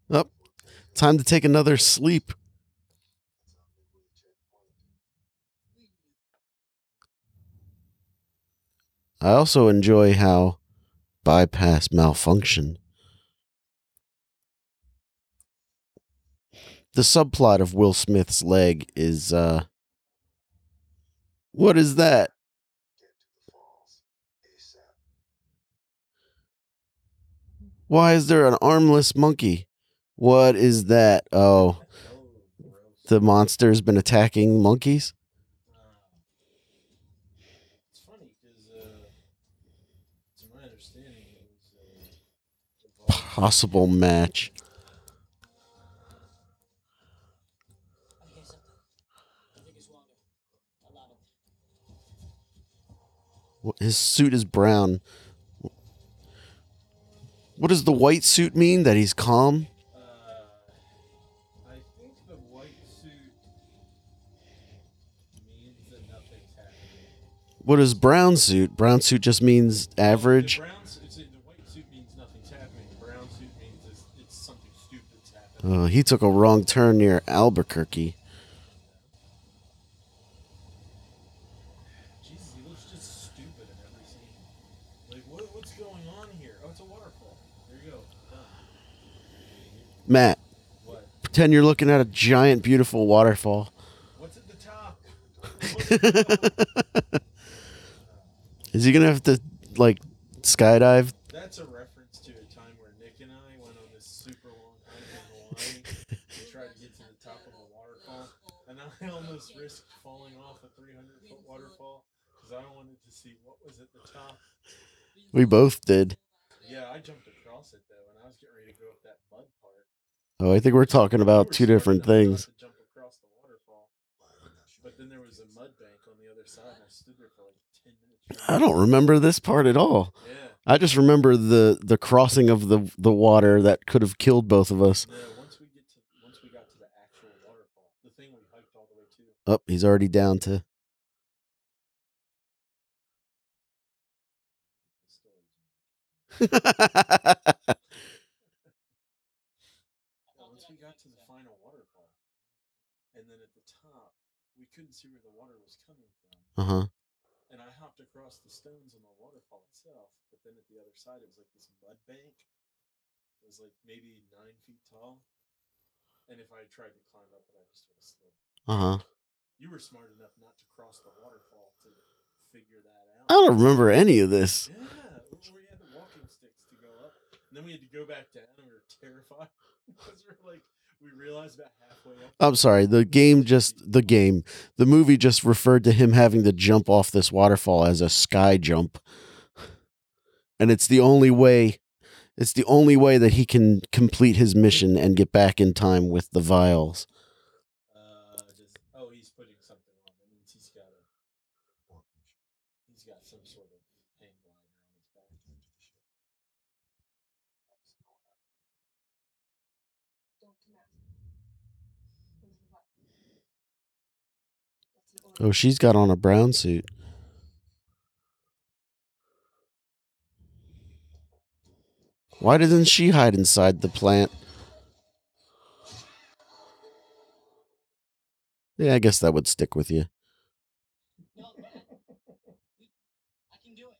Up, oh, time to take another sleep. I also enjoy how bypass malfunction. The subplot of Will Smith's leg is, uh, what is that? Why is there an armless monkey? What is that? Oh, the monster's been attacking monkeys? Possible match. His suit is brown. What does the white suit mean? That he's calm? Uh, I think the white suit means that nothing's happening. What is brown suit? Brown suit just means average. Uh, he took a wrong turn near Albuquerque. Jesus, he looks just stupid in every scene. Like, what, what's going on here? Oh, it's a waterfall. There you go. Done. Matt, what? Pretend you're looking at a giant, beautiful waterfall. What's at the top? What's at the top? Is he going to have to, like, skydive. That's a reference to a time where Nick and I went on this super long hike in Hawaii and tried to get to the top of a waterfall, and I almost risked falling off a three hundred foot waterfall because I wanted to see what was at the top. We both did. Yeah, I jumped across it, though, and I was getting ready to go with that mud part. Oh, I think we're talking about we were two different things. To jump across the waterfall, but then there was a mud bank on the other side, and I stood there for like ten minutes. I don't remember this part at all. Yeah. I just remember the, the crossing of the, the water that could have killed both of us. Yeah, once we get to once we got to the actual waterfall, the thing we hiked all the way to. Oh, he's already down to. Once we got to the final waterfall, and then at the top, we couldn't see where the water was coming from. Uh huh. And I hopped across the stones on the waterfall itself, but then at the other side, it was like this mud bank. It was like maybe nine feet tall. And if I tried to climb up, I just would have slipped. Uh huh. You were smart enough not to cross the waterfall to figure that out. I don't remember any of this. Yeah, we had the walking sticks to go up, and then we had to go back down, and we were terrified because we were like, we realized about halfway up. I'm sorry, the game just, the game, the movie just referred to him having to jump off this waterfall as a sky jump. And it's the only way, it's the only way that he can complete his mission and get back in time with the vials. Uh, just, oh, he's putting something on. That means he's got a, he's got some sort of hang glider on his back. Oh, she's got on a brown suit. Why doesn't she hide inside the plant? Yeah, I guess that would stick with you. I can do it.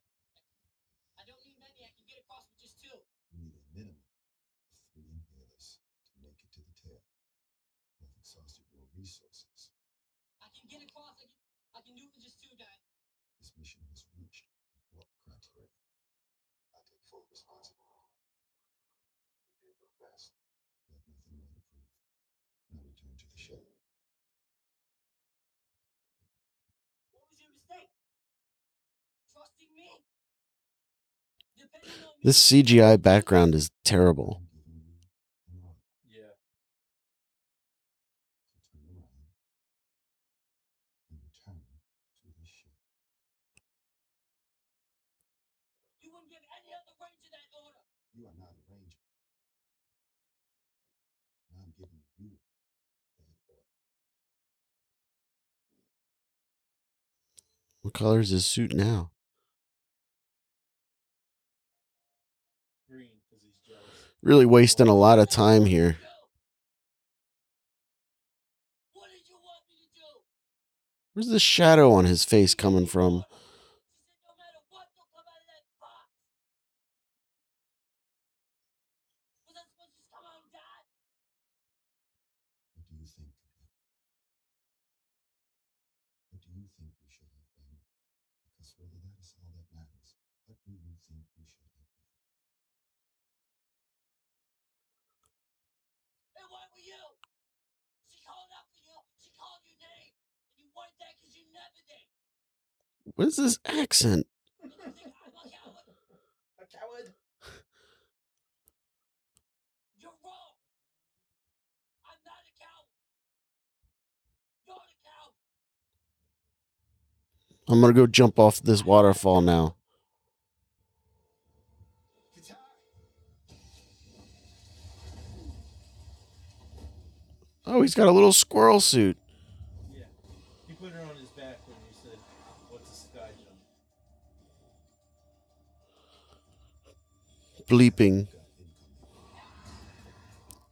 I don't need many. I can get across with just two. You need a minimum of three inhalers to make it to the tail. I've exhausted your resources. I can get across. I can, I can do it with just two guys. This mission has reached what criteria? I take full responsibility. We did our best. We have nothing more to prove. Now return to the ship. What was your mistake? Trusting me. Depending on me. This C G I background is terrible. What color is his suit now? Green, because he's jealous. Really wasting a lot of time here. What did you want me to do? Where's the shadow on his face coming from? What is this accent? You're wrong. I'm not a coward. You're a coward. I'm gonna go jump off this waterfall now. Oh, he's got a little squirrel suit. Yeah, he put her on his back when he said, "What's a sky jump?" Bleeping.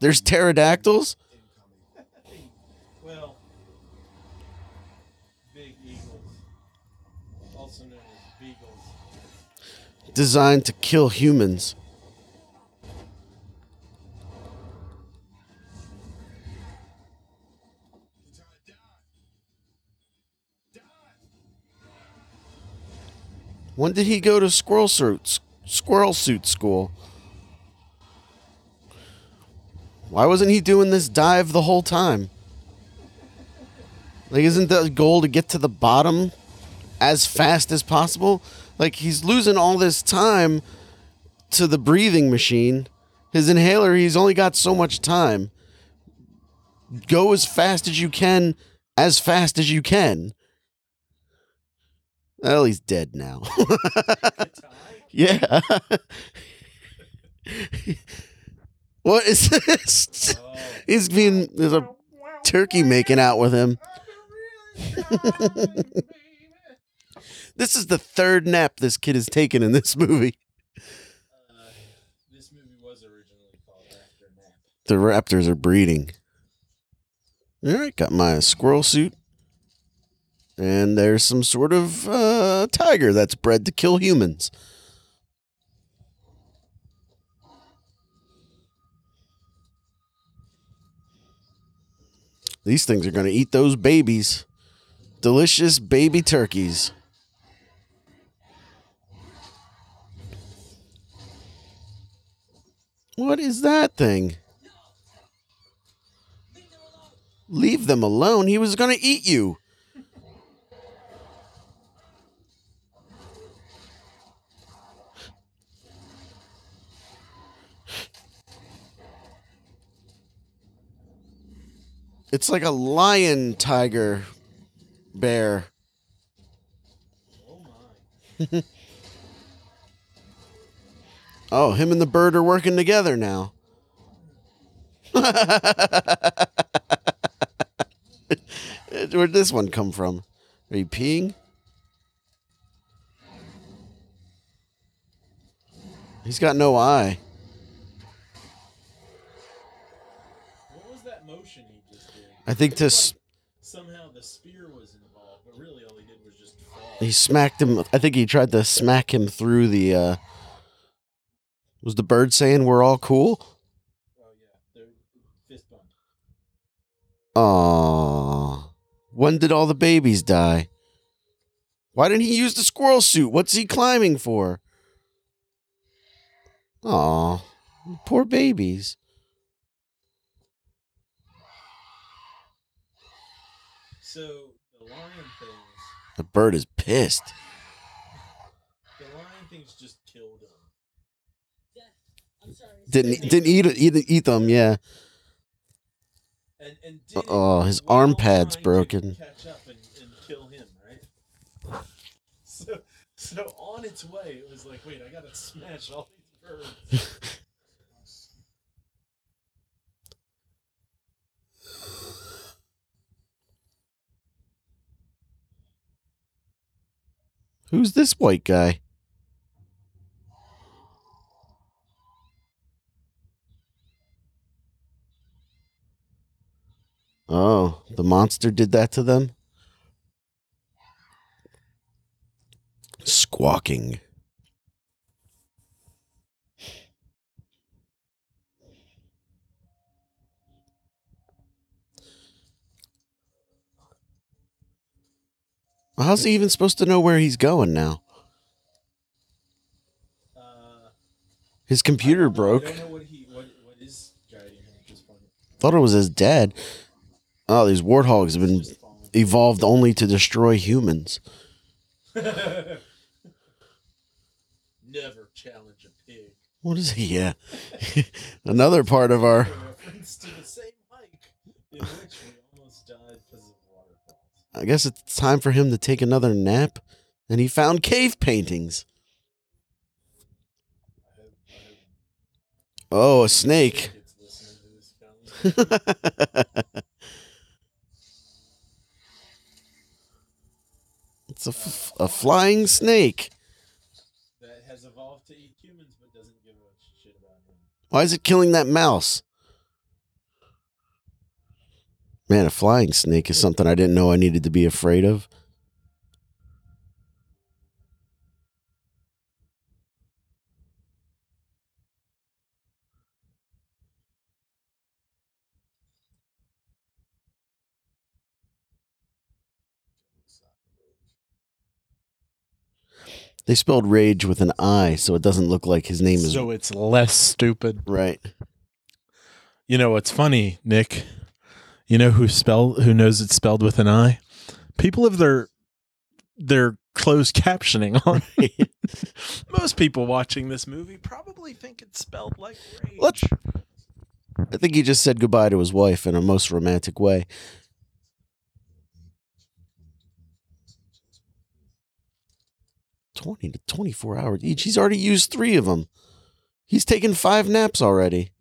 There's pterodactyls? Well, big eagles, also known as beagles, designed to kill humans. When did he go to squirrel suits? Squirrel Suit School. Why wasn't he doing this dive the whole time? Like, isn't the goal to get to the bottom as fast as possible? Like, he's losing all this time to the breathing machine. His inhaler, he's only got so much time. Go as fast as you can, as fast as you can. Well, he's dead now. Yeah. What is this? Oh. He's being, there's a turkey making out with him. This is the third nap this kid has taken in this movie. Uh, this movie was originally called After Nap. The raptors are breeding. All right, got my squirrel suit. And there's some sort of uh, tiger that's bred to kill humans. These things are going to eat those babies. Delicious baby turkeys. What is that thing? Leave them alone. He was going to eat you. It's like a lion, tiger, bear. Oh, my. Oh, him and the bird are working together now. Where'd this one come from? Are you peeing? He's got no eye. I think this. Like somehow the spear was involved, but really all he did was just fall. He smacked him. I think he tried to smack him through the. Uh, was the bird saying we're all cool? Oh yeah, the fist bump. Aww, when did all the babies die? Why didn't he use the squirrel suit? What's he climbing for? Aww, poor babies. So, the lion things... The bird is pissed. The lion things just killed them. Yeah, I'm sorry. Didn't, didn't eat, eat, eat them, yeah. And, and oh, his arm pad's broken. Catch up and, and kill him, right? So, so, on its way, it was like, wait, I gotta smash all these birds. Who's this white guy? Oh, the monster did that to them? Squawking. How's he even supposed to know where he's going now? Uh, his computer I don't know, broke. I don't know what he, what, what is guiding him at this point. Thought it was his dad. Oh, these warthogs have been evolved only to destroy humans. Never challenge a pig. What is he? Yeah, another part of our. Reference to the same mic in which we almost died because of. I guess it's time for him to take another nap, and he found cave paintings. Oh, a snake. It's a, f a flying snake. That has evolved to eat humans, but doesn't give a shit about them. Why is it killing that mouse? Man, a flying snake is something I didn't know I needed to be afraid of. They spelled Rage with an I, so it doesn't look like his name is... So it's less stupid. Right. You know what's funny, Nick? You know who spell who knows it's spelled with an I? People have their their closed captioning on. Right. Most people watching this movie probably think it's spelled like Rage. Let's, I think he just said goodbye to his wife in a most romantic way. twenty to twenty-four hours each. He's already used three of them. He's taken five naps already.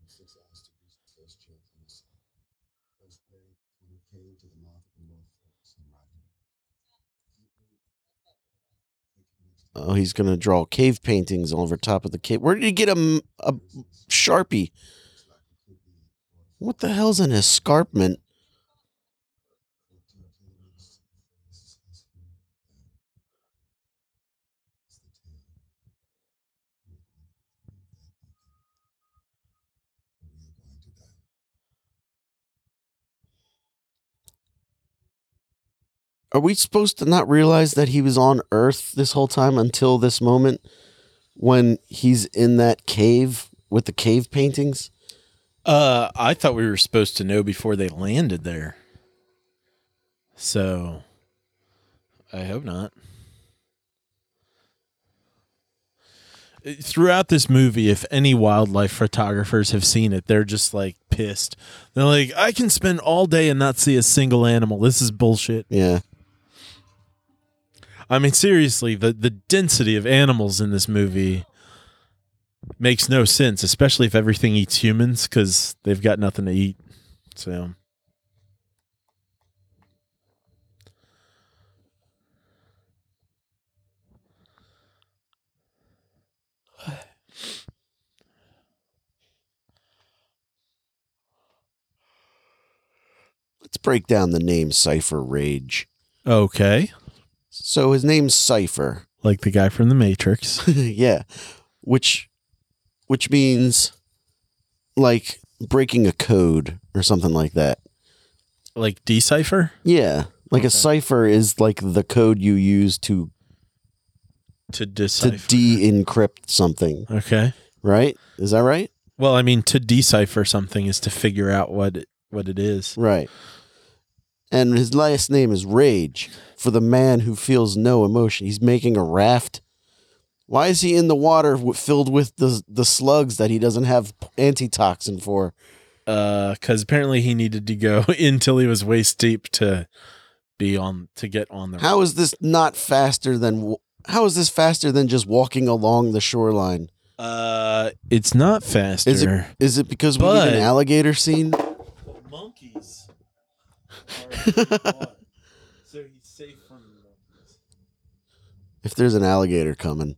Oh, he's going to draw cave paintings over top of the cave. Where did he get a, a Sharpie? What the hell's an escarpment? Are we supposed to not realize that he was on Earth this whole time until this moment when he's in that cave with the cave paintings? Uh, I thought we were supposed to know before they landed there. So, I hope not. Throughout this movie, if any wildlife photographers have seen it, they're just like pissed. They're like, I can spend all day and not see a single animal. This is bullshit. Yeah. I mean, seriously, the, the density of animals in this movie makes no sense, especially if everything eats humans, because they've got nothing to eat. So... Let's break down the name Cypher Raige. Okay. So his name's Cypher. Like the guy from The Matrix. Yeah. Which which means like breaking a code or something like that. Like decipher? Yeah. Like okay. A cipher is like the code you use to to decipher. To de-encrypt something. Okay. Right? Is that right? Well, I mean, to decipher something is to figure out what it, what it is. Right. And his last name is Rage, for the man who feels no emotion. He's making a raft. Why is he in the water filled with the the slugs that he doesn't have antitoxin for? Uh, because apparently he needed to go until he was waist deep to be on to get on the. How is this not faster than? How is this faster than just walking along the shoreline? Uh, it's not faster. Is it, is it because we need an alligator scene? Monkeys. So he's safe from the monkeys. If there's an alligator coming,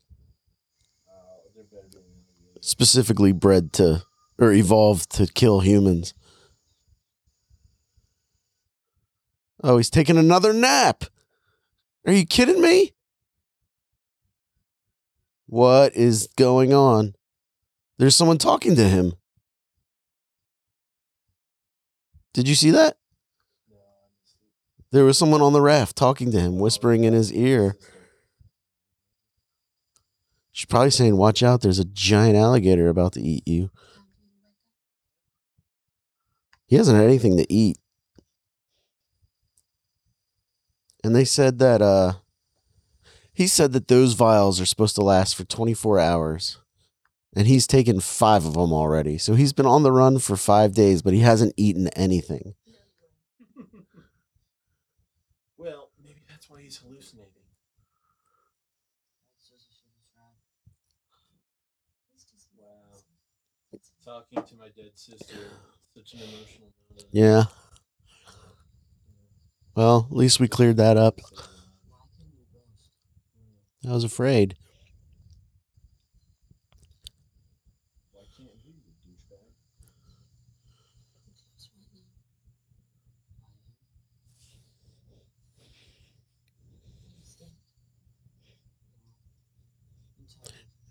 uh, they're better than alligators. Specifically bred to or evolved to kill humans. Oh, he's taking another nap. Are you kidding me? What is going on? There's someone talking to him. Did you see that? There was someone on the raft talking to him, whispering in his ear. She's probably saying, watch out, there's a giant alligator about to eat you. He hasn't had anything to eat. And they said that, uh, he said that those vials are supposed to last for twenty-four hours. And he's taken five of them already. So he's been on the run for five days, but he hasn't eaten anything. Well, maybe that's why he's hallucinating. Wow. Talking to my dead sister. Such an emotional moment. Yeah. Well, at least we cleared that up. I was afraid.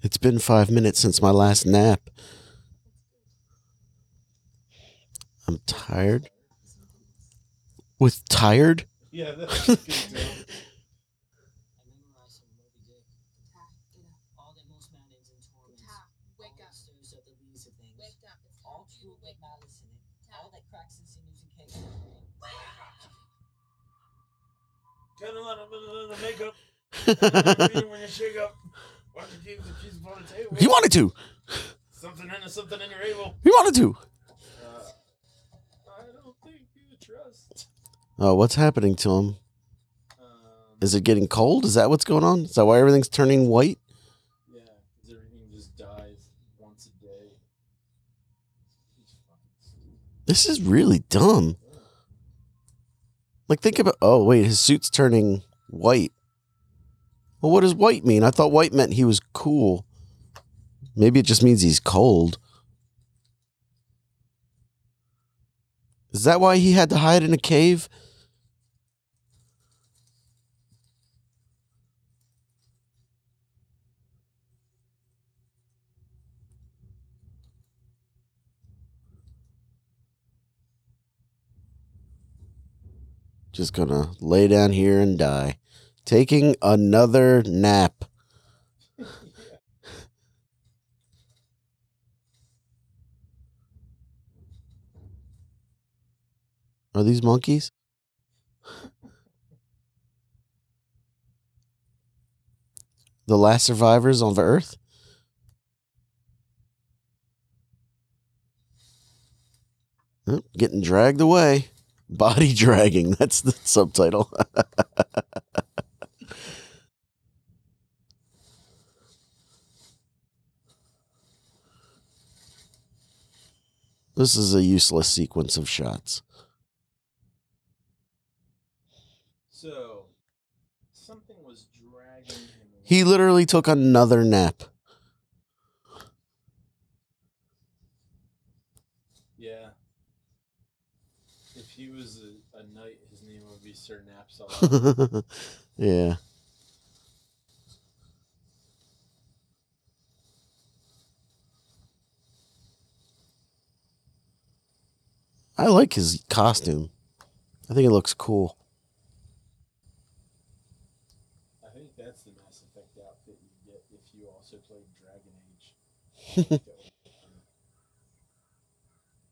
It's been five minutes since my last nap. I'm tired. With tired? Yeah, that's good. I memorized some Moby Dick. you awake now, listen it. All that cracks and sinews and cakes. Got a lot of makeup. When you shake up, watch your keys and cheese upon the table. He wanted to. Something in something in your able. He wanted to. Uh, I don't think you trust. Oh, what's happening to him? Um, Is it getting cold? Is that what's going on? Is that why everything's turning white? Yeah, because everything just dies once a day. This is really dumb. Yeah. Like, think about... Oh, wait, his suit's turning white. Well, what does white mean? I thought white meant he was cool. Maybe it just means he's cold. Is that why he had to hide in a cave? Just gonna lay down here and die. Taking another nap. Are these monkeys? The last survivors on the Earth? Oh, getting dragged away. Body dragging. That's the subtitle. This is a useless sequence of shots. So, something was dragging him. He literally took another nap. Yeah. If he was a, a knight, his name would be Sir Napsalon. Yeah. I like his costume. I think it looks cool.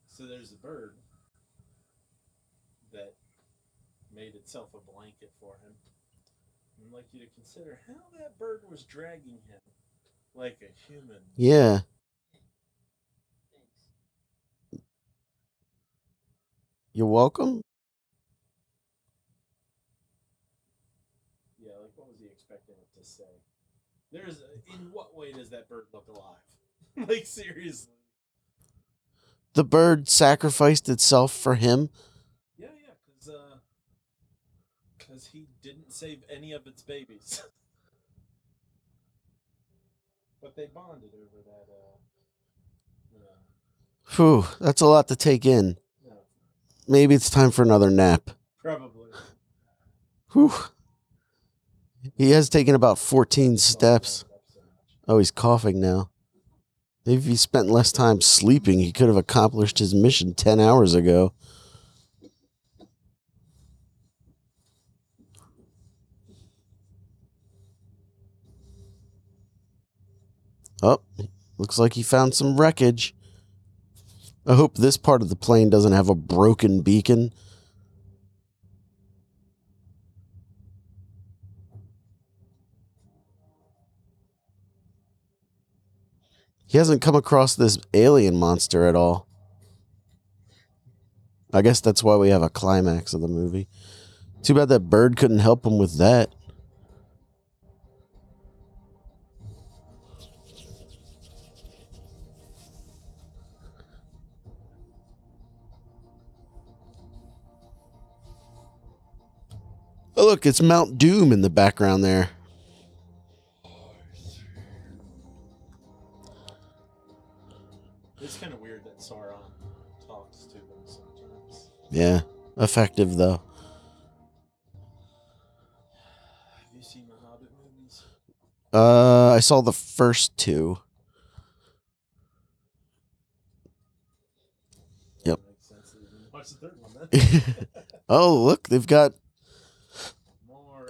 So there's a bird that made itself a blanket for him. I'd like you to consider how that bird was dragging him like a human. Yeah. Thanks. You're welcome. Yeah, like what was he expecting it to say? There's a, in what way does that bird look alive? Like, seriously. The bird sacrificed itself for him? Yeah, yeah, because uh, because he didn't save any of its babies. But they bonded over that. Uh, uh, Whew, that's a lot to take in. Yeah. Maybe it's time for another nap. Probably. Whew. He has taken about fourteen steps. Oh, he's coughing now. If he spent less time sleeping, he could have accomplished his mission ten hours ago. Oh, looks like he found some wreckage. I hope this part of the plane doesn't have a broken beacon. He hasn't come across this alien monster at all. I guess that's why we have a climax of the movie. Too bad that bird couldn't help him with that. Oh, look, it's Mount Doom in the background there. It's kind of weird that Sauron talks to them sometimes. Yeah, effective though. Have you seen the Hobbit movies? Uh, I saw the first two. Yep. That makes sense. Watch the third one then. Oh, look, they've got. More.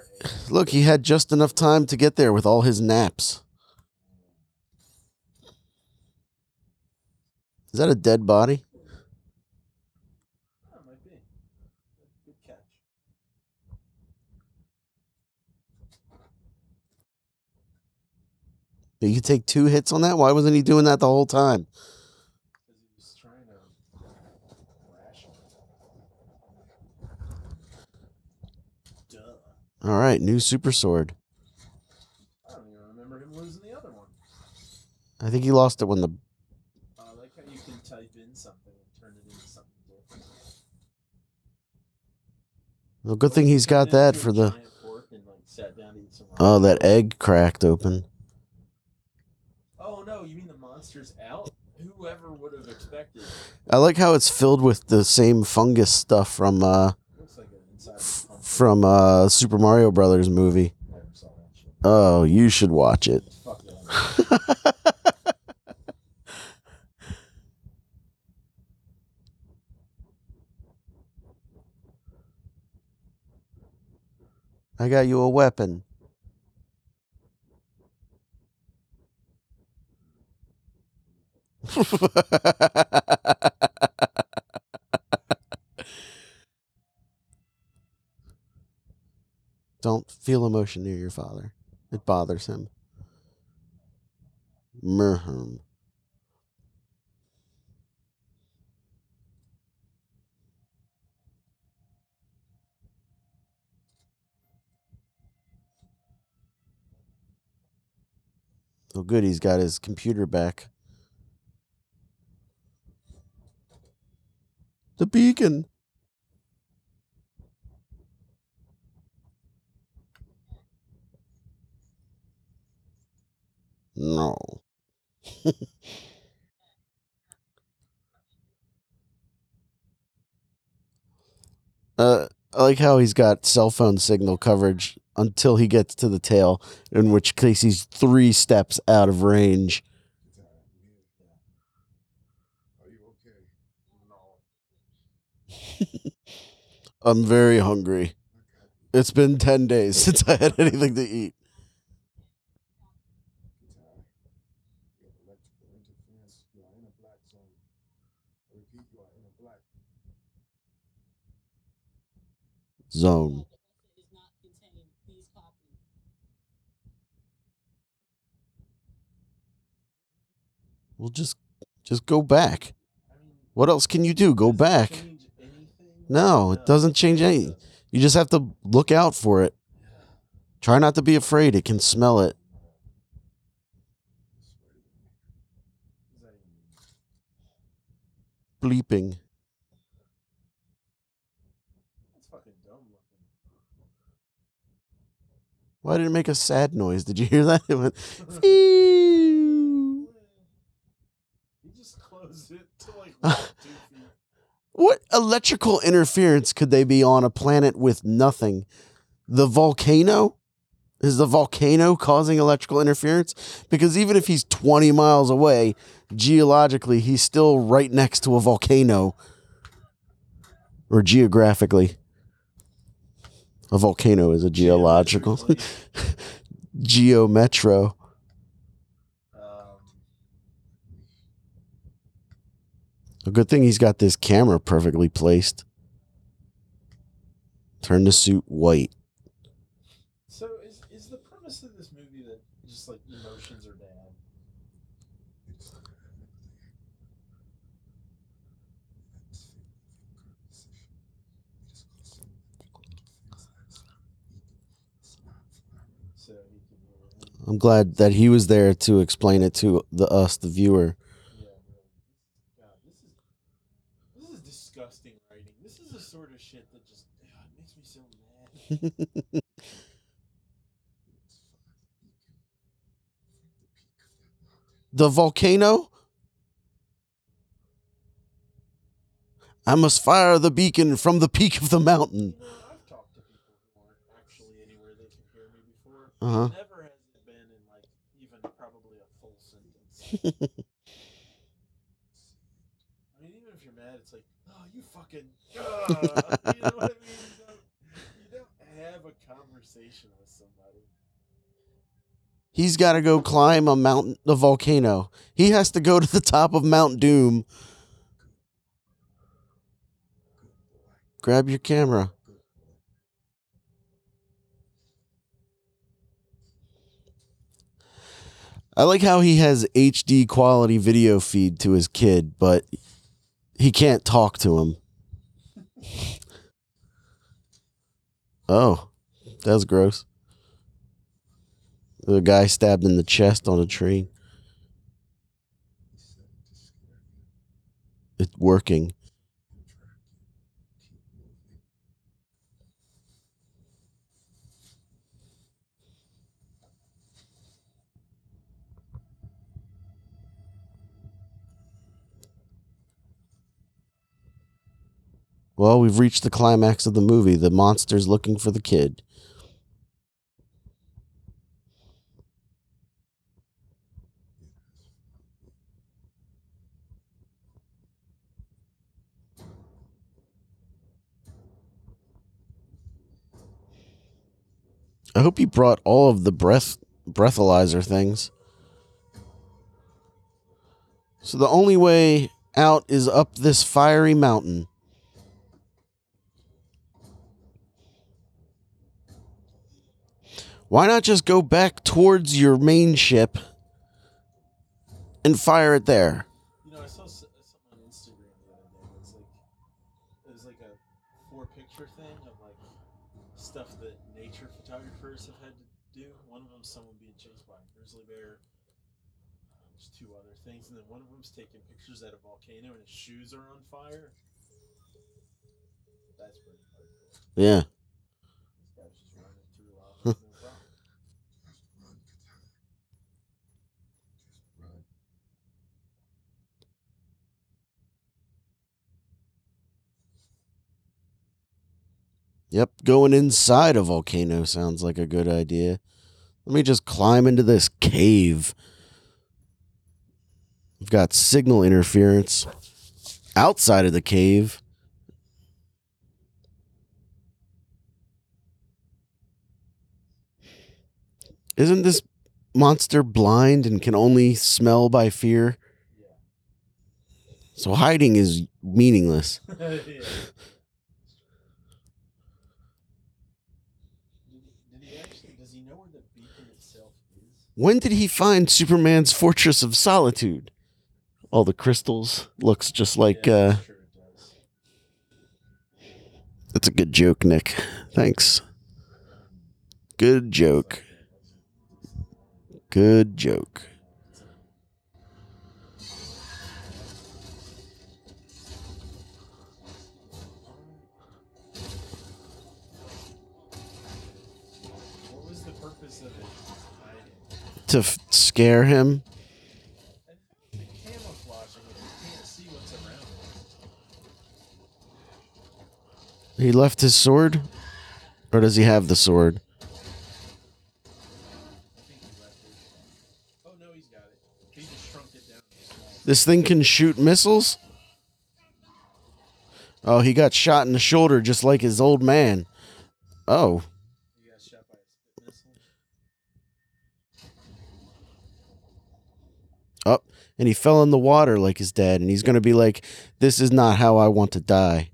Look, he had just enough time to get there with all his naps. Is that a dead body? Did you take two hits on that? Why wasn't he doing that the whole time? He was trying to Duh. All right, new super sword. I don't even remember him losing the other one. I think he lost it when the... I like how you can type in something and turn it into something different. Well, good thing he's got that for the... Oh, that egg cracked open. Oh, no, you mean the monster's out? Whoever would have expected. I like how it's filled with the same fungus stuff from uh, Looks like an f- from uh, Super Mario Brothers movie. Never saw that shit. Oh, you should watch it. Fuck that. I got you a weapon. Don't feel emotion near your father. It bothers him. Merhum. Oh, good, he's got his computer back. The beacon. No. uh, I like how he's got cell phone signal coverage until he gets to the tail, in which case he's three steps out of range. Are you okay? No. I'm very hungry. It's been ten days since I had anything to eat. Zone. Well, just just go back. What else can you do? Go back. No, it doesn't change anything. You just have to look out for it. Try not to be afraid. It can smell it. Bleeping. Why did it make a sad noise? Did you hear that? It went, ew. He just closed it to like two feet. What electrical interference could they be on a planet with nothing? The volcano? Is the volcano causing electrical interference? Because even if he's twenty miles away, geologically, he's still right next to a volcano. Or geographically. A volcano is a geological. Geometro. Um, a good thing he's got this camera perfectly placed. Turn the suit white. So is is the premise of this movie that just like emotions are bad? I'm glad that he was there to explain it to the us, the viewer. Yeah, yeah, this is this is disgusting writing. This is the sort of shit that just God, it makes me so mad. The volcano? I must fire the beacon from the peak of the mountain. You know, I've talked to people who aren't actually anywhere they can hear me before. Uh huh. I mean, even if you're mad, it's like, oh, you fucking, uh, you know what I mean? You don't, you don't have a conversation with somebody. He's got to go climb a mountain, a volcano. He has to go to the top of Mount Doom. Grab your camera. I like how he has H D quality video feed to his kid, but he can't talk to him. Oh, that's gross. The guy stabbed in the chest on a train. It's working. Well, we've reached the climax of the movie. The monster's looking for the kid. I hope he brought all of the breath breathalyzer things. So the only way out is up this fiery mountain. Why not just go back towards your main ship and fire it there? You know, I saw something on Instagram the other day. It was like, it was like a four-picture thing of like stuff that nature photographers have had to do. One of them, someone being chased by a grizzly bear. There's two other things, and then one of them's taking pictures at a volcano, and his shoes are on fire. That's pretty hardcore. Yeah. Yep, going inside a volcano sounds like a good idea. Let me just climb into this cave. We've got signal interference outside of the cave. Isn't this monster blind and can only smell by fear? So hiding is meaningless. Yeah. When did he find Superman's Fortress of Solitude? All the crystals. Looks just like... Yeah, uh, sure it does. That's a good joke, Nick. Thanks. Good joke. Good joke. To f- scare him. And camouflaging it, you can't see what's around. He left his sword? Or does he have the sword? I think he left it. Oh no, he's got it. He just shrunk it down. This thing can shoot missiles? Oh, he got shot in the shoulder just like his old man. Oh. And he fell in the water like his dad. And he's going to be like, this is not how I want to die.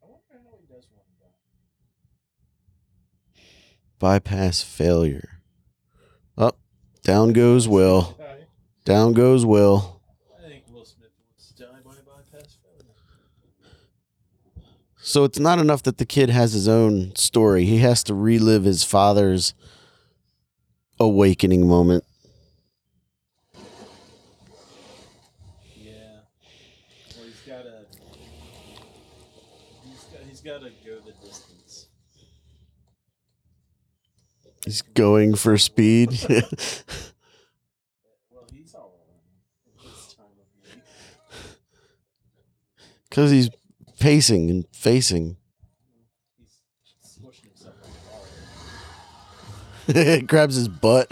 I wonder how he does want to die. Bypass failure. Up, oh, down goes Will. Down goes Will. I think Will Smith wants to die by bypass failure. So it's not enough that the kid has his own story. He has to relive his father's awakening moment. Yeah. Well, he's got to. He's got, he's got to go the distance. He's going for speed. Well, he's all right this time of year. Because he's pacing and facing. It grabs his butt.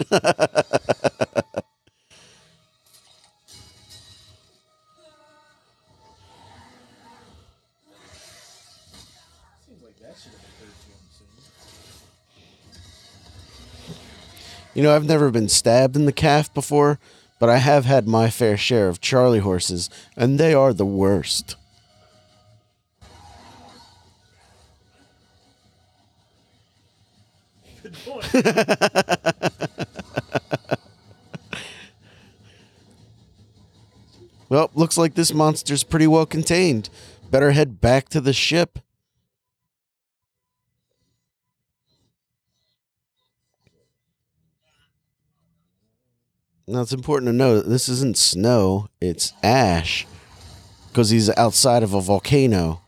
You know, I've never been stabbed in the calf before, but I have had my fair share of Charlie horses, and they are the worst. the point. Well, looks like this monster's pretty well contained. Better head back to the ship. Now, it's important to know that this isn't snow, it's ash, because he's outside of a volcano.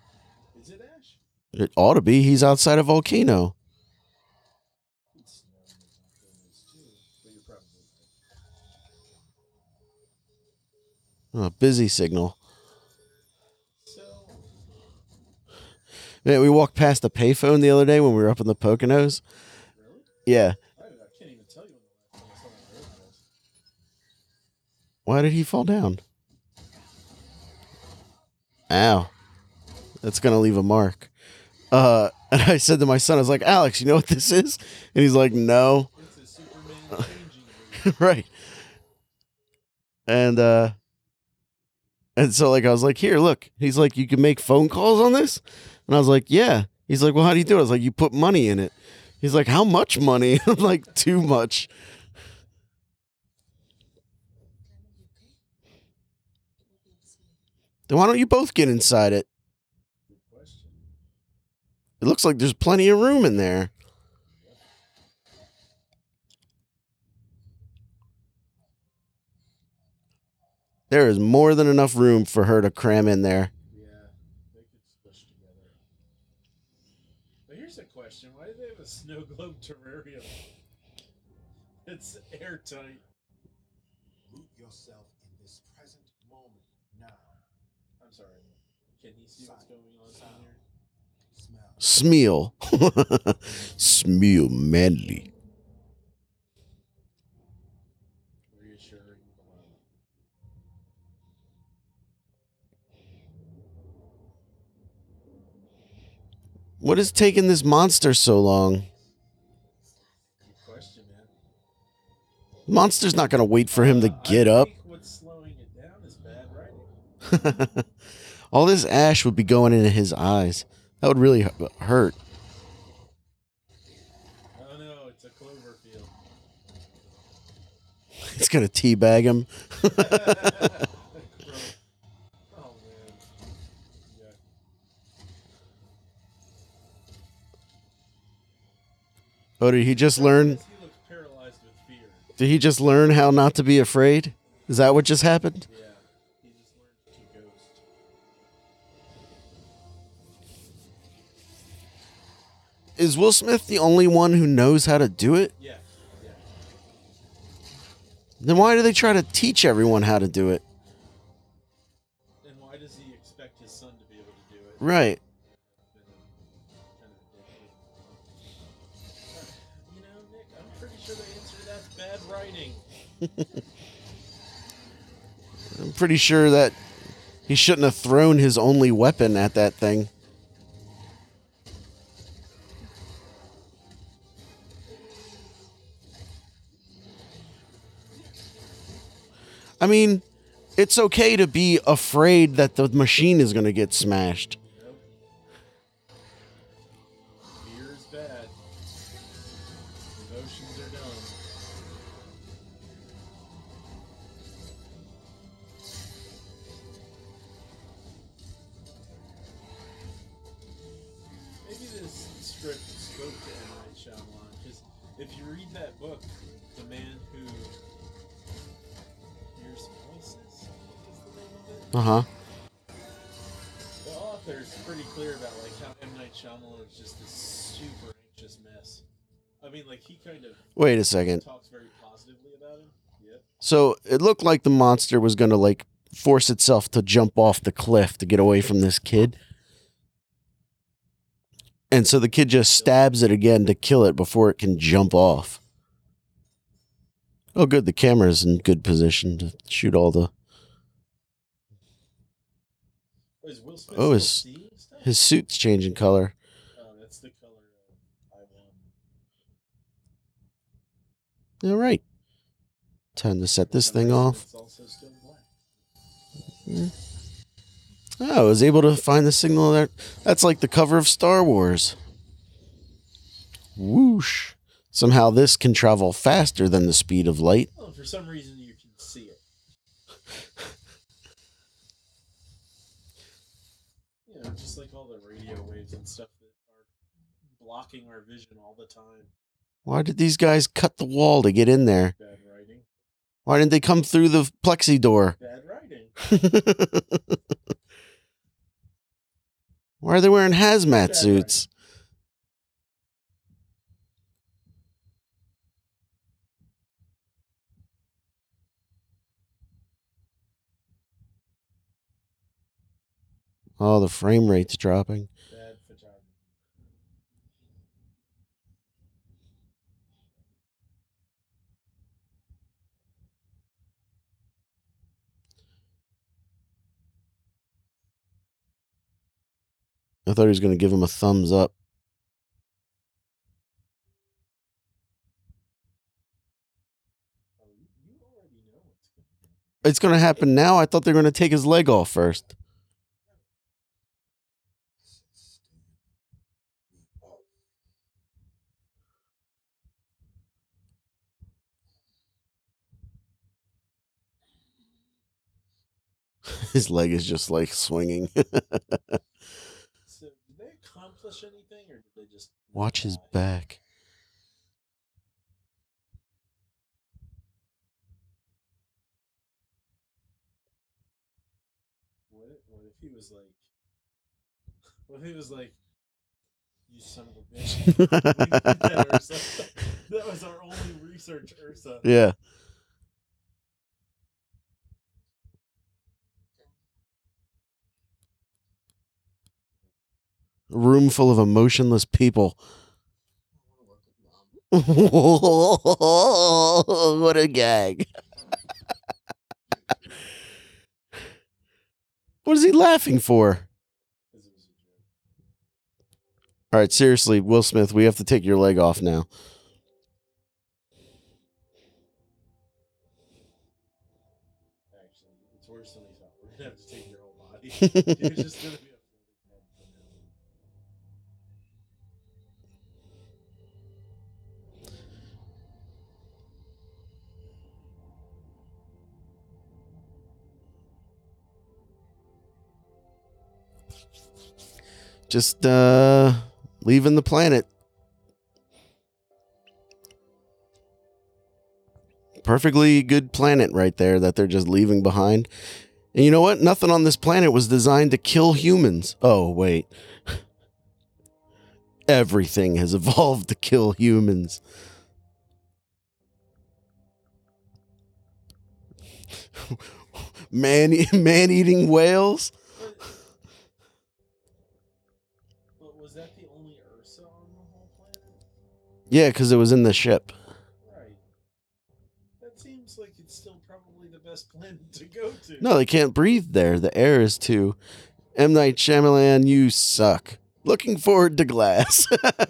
Is it ash? It ought to be. He's outside a volcano. Oh, busy signal. So. Yeah, we walked past a payphone the other day when we were up in the Poconos. Really? Yeah. Why did he fall down? Ow. That's going to leave a mark. Uh, and I said to my son, I was like, Alex, you know what this is? And he's like, no. It's a Superman changing room. Right. And, uh, and so, like, I was like, here, look. He's like, you can make phone calls on this? And I was like, yeah. He's like, well, how do you do it? I was like, you put money in it. He's like, how much money? I'm like, too much. Then why don't you both get inside it? Good question. It looks like there's plenty of room in there. There is more than enough room for her to cram in there. Yeah, they could squish together. But here's a question. Why do they have a snow globe terrarium? It's airtight. Root yourself in this present moment now. I'm sorry. Can you see what's going on down here? Smell. Smell. Smell manly. What is taking this monster so long? Good question, man. Monster's not going to wait for him to get uh, I think up. What's slowing it down is bad writing. All this ash would be going into his eyes. That would really hurt. Oh no, it's a Cloverfield. It's going to teabag him. Oh, did he just learn? He looks paralyzed with fear. Did he just learn how not to be afraid? Is that what just happened? Yeah, he just learned to ghost. Is Will Smith the only one who knows how to do it? Yeah. yeah. Then why do they try to teach everyone how to do it? And why does he expect his son to be able to do it? Right. I'm pretty sure that he shouldn't have thrown his only weapon at that thing. I mean, it's okay to be afraid that the machine is going to get smashed. Uh-huh. The author's pretty clear about like how M. Night Shyamalan is just this super anxious mess. I mean, like he kind of wait a second talks very positively about him. Yep. So it looked like the monster was going to like force itself to jump off the cliff to get away from this kid, and so the kid just stabs it again to kill it before it can jump off. Oh, good. The camera's in good position to shoot all the. Is Will Smith oh, his, his suit's changing color. Oh, that's the color I want. All right. Time to set this thing off. It's also still black. Oh, I was able to find the signal there. That's like the cover of Star Wars. Whoosh. Somehow this can travel faster than the speed of light. Oh, for some reason you can see it. You know, just like all the radio waves and stuff that are blocking our vision all the time. Why did these guys cut the wall to get in there? Bad writing. Why didn't they come through the plexi door? Bad writing. Why are they wearing hazmat Bad suits? Writing. Oh, the frame rate's dropping. Bad photography. I thought he was going to give him a thumbs up. Oh, you already know what's going to happen. It's going to happen now. I thought they were going to take his leg off first. His leg is just like swinging. So, did they accomplish anything, or did they just watch his back? What if, what if he was like? What if he was like? You son of a bitch! We did that, Ursa. That was our only research, Ursa. Yeah. Room full of emotionless people. What a gag. What is he laughing for? All right, seriously, Will Smith, we have to take your leg off now. Actually, it's worse than we thought. We're gonna have to take your whole body. It was just gonna be Just uh, leaving the planet. Perfectly good planet right there that they're just leaving behind. And you know what? Nothing on this planet was designed to kill humans. Oh, wait. Everything has evolved to kill humans. Man, man-eating whales? Yeah, because it was in the ship. Right. That seems like it's still probably the best planet to go to. No, they can't breathe there. The air is too. M. Night Shyamalan, you suck. Looking forward to Glass. Screenplay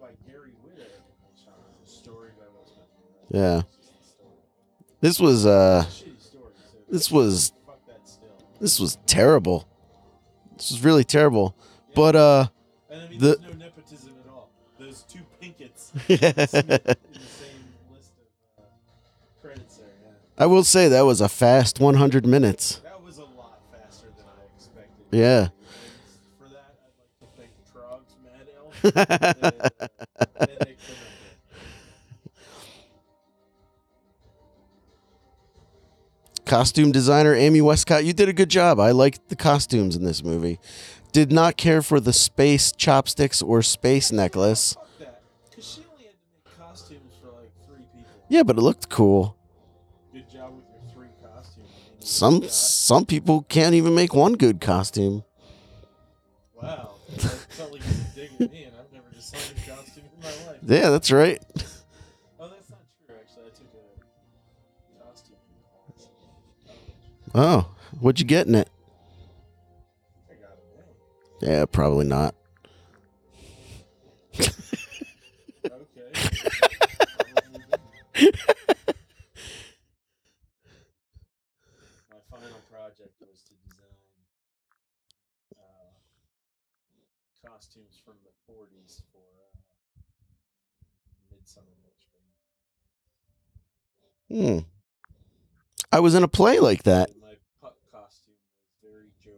by Gary Whitton. Story by Will Smith. Yeah. This was uh. This was. This was terrible. This was really terrible. Yeah. But uh. And I mean, the, there's no nepotism at all. Those two Pinketts in the same list of uh, credits there, yeah. I will say that was a fast one hundred minutes. That was a lot faster than I expected. Yeah. For that, I'd like to thank Trog's Mad Elf. and, uh, and Nick Costume designer Amy Westcott, you did a good job. I liked the costumes in this movie. Did not care for the space chopsticks or space necklace. Fuck that. 'Cause she only had to make costumes for like three people. Yeah, but it looked cool. Good job with your three costumes. Some some people can't even make one good costume. Wow. That felt like you were digging me, and I've never designed a costume in my life. Yeah, that's right. Oh, that's not true, actually. I took a costume. Oh, what'd you get in it? Yeah, probably not. Okay. My final project was to design uh, costumes costumes from the forties for uh, Midsummer Night's Dream. Hmm. I was in a play like that. My pup costume was very Joker.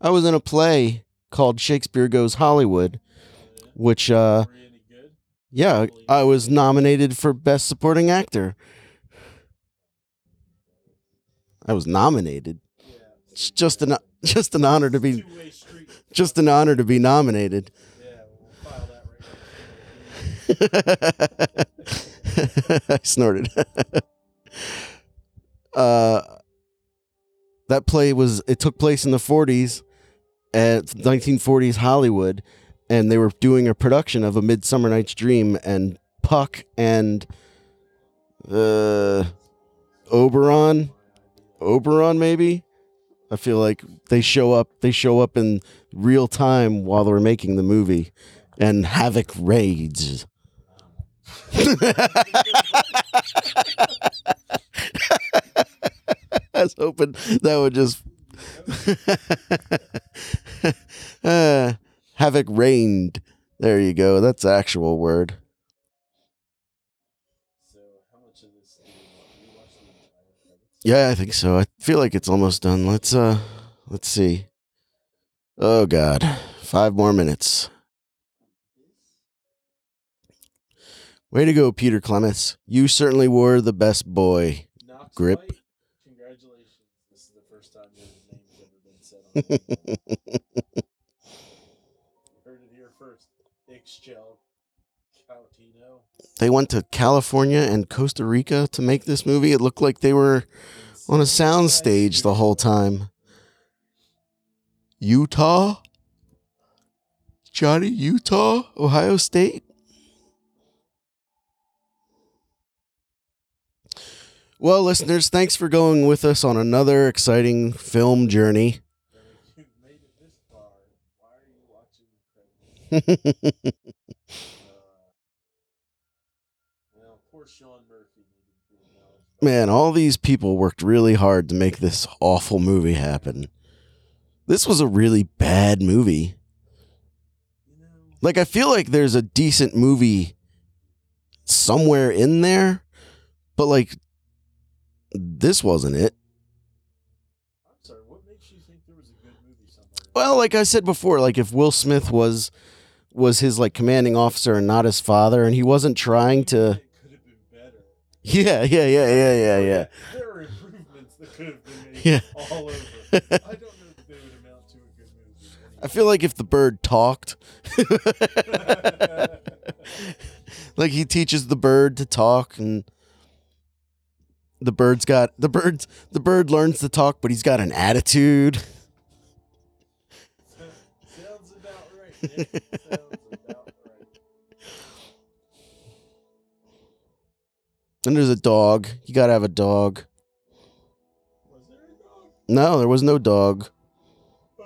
I was in a play called Shakespeare Goes Hollywood, uh, which uh, really good. Yeah, I was nominated for Best Supporting Actor. I was nominated. Yeah, it's just an just an honor to be just an honor to be nominated. Yeah, we'll file that right now. I snorted. uh, that play was it took place in the forties, at nineteen forties Hollywood, and they were doing a production of A Midsummer Night's Dream, and Puck and uh, Oberon. Oberon, maybe. I feel like they show up. They show up in real time while they're making the movie, and havoc raids. I was hoping that would just uh, havoc reigned. There you go. That's the actual word. Yeah, I think so. I feel like it's almost done. Let's uh, let's see. Oh God, five more minutes. Way to go, Peter Clements. You certainly were the best boy. Knox Grip. White, congratulations. This is the first time your name's ever been said on the Heard it here first. Ixchel Cautino. They went to California and Costa Rica to make this movie. It looked like they were on a sound stage the whole time. Utah? Johnny, Utah? Ohio State? Well, listeners, thanks for going with us on another exciting film journey. You've made it this far. Why are you watching the credits? Man, all these people worked really hard to make this awful movie happen. This was a really bad movie. Like, I feel like there's a decent movie somewhere in there, but, like, this wasn't it. I'm sorry, what makes you think there was a good movie somewhere? Well, like I said before, like, if Will Smith was, was his, like, commanding officer and not his father, and he wasn't trying to... Yeah, yeah, yeah, yeah, yeah, yeah. There are improvements that could have been made yeah. all over. I don't know if they would amount to a good movie. Anyway. I feel like if the bird talked, like he teaches the bird to talk, and the bird's got the birds. The bird learns to talk, but he's got an attitude. Sounds about right. Nick. Sounds about right. And there's a dog. You gotta have a dog. Was there a dog? No, there was no dog. Oh,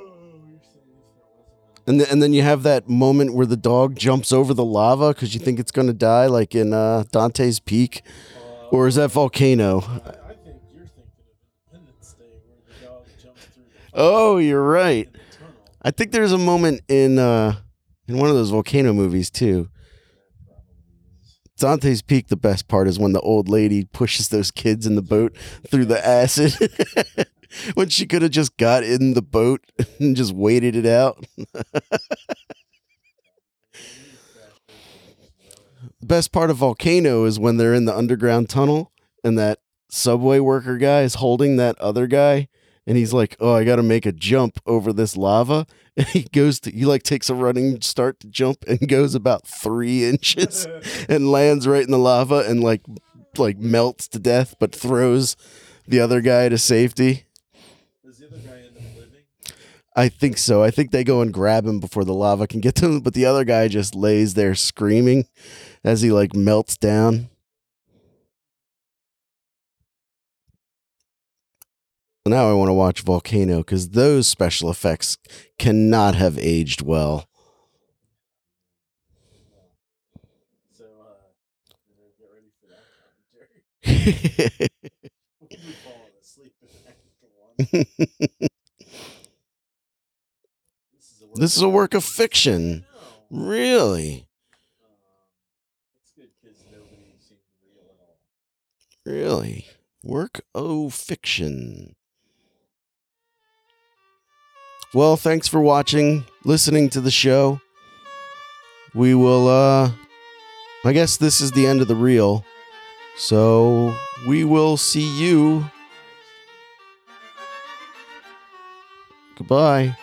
you're saying this and th- and then you have that moment where the dog jumps over the lava because you think it's gonna die, like in uh, Dante's Peak, uh, or is that Volcano? I, I think you're thinking of Independence Day where the dog jumps through. The oh, you're right. I think there's a moment in uh, in one of those Volcano movies too. Dante's Peak, the best part is when the old lady pushes those kids in the boat through the acid when she could have just got in the boat and just waited it out. The best part of Volcano is when they're in the underground tunnel and that subway worker guy is holding that other guy and he's like, oh, I got to make a jump over this lava. And he goes to, he like takes a running start to jump and goes about three inches and lands right in the lava and like, like melts to death, but throws the other guy to safety. Does the other guy end up living? I think so. I think they go and grab him before the lava can get to him, but the other guy just lays there screaming as he like melts down. Now I want to watch Volcano because those special effects cannot have aged well. So, uh, get ready for that commentary. We'll be falling asleep in the next one. This is a work of fiction. Really? That's good, because nobody seems real at all. Really? Work of fiction. Well, thanks for watching, listening to the show. We will, uh, I guess this is the end of the reel. So we will see you. Goodbye.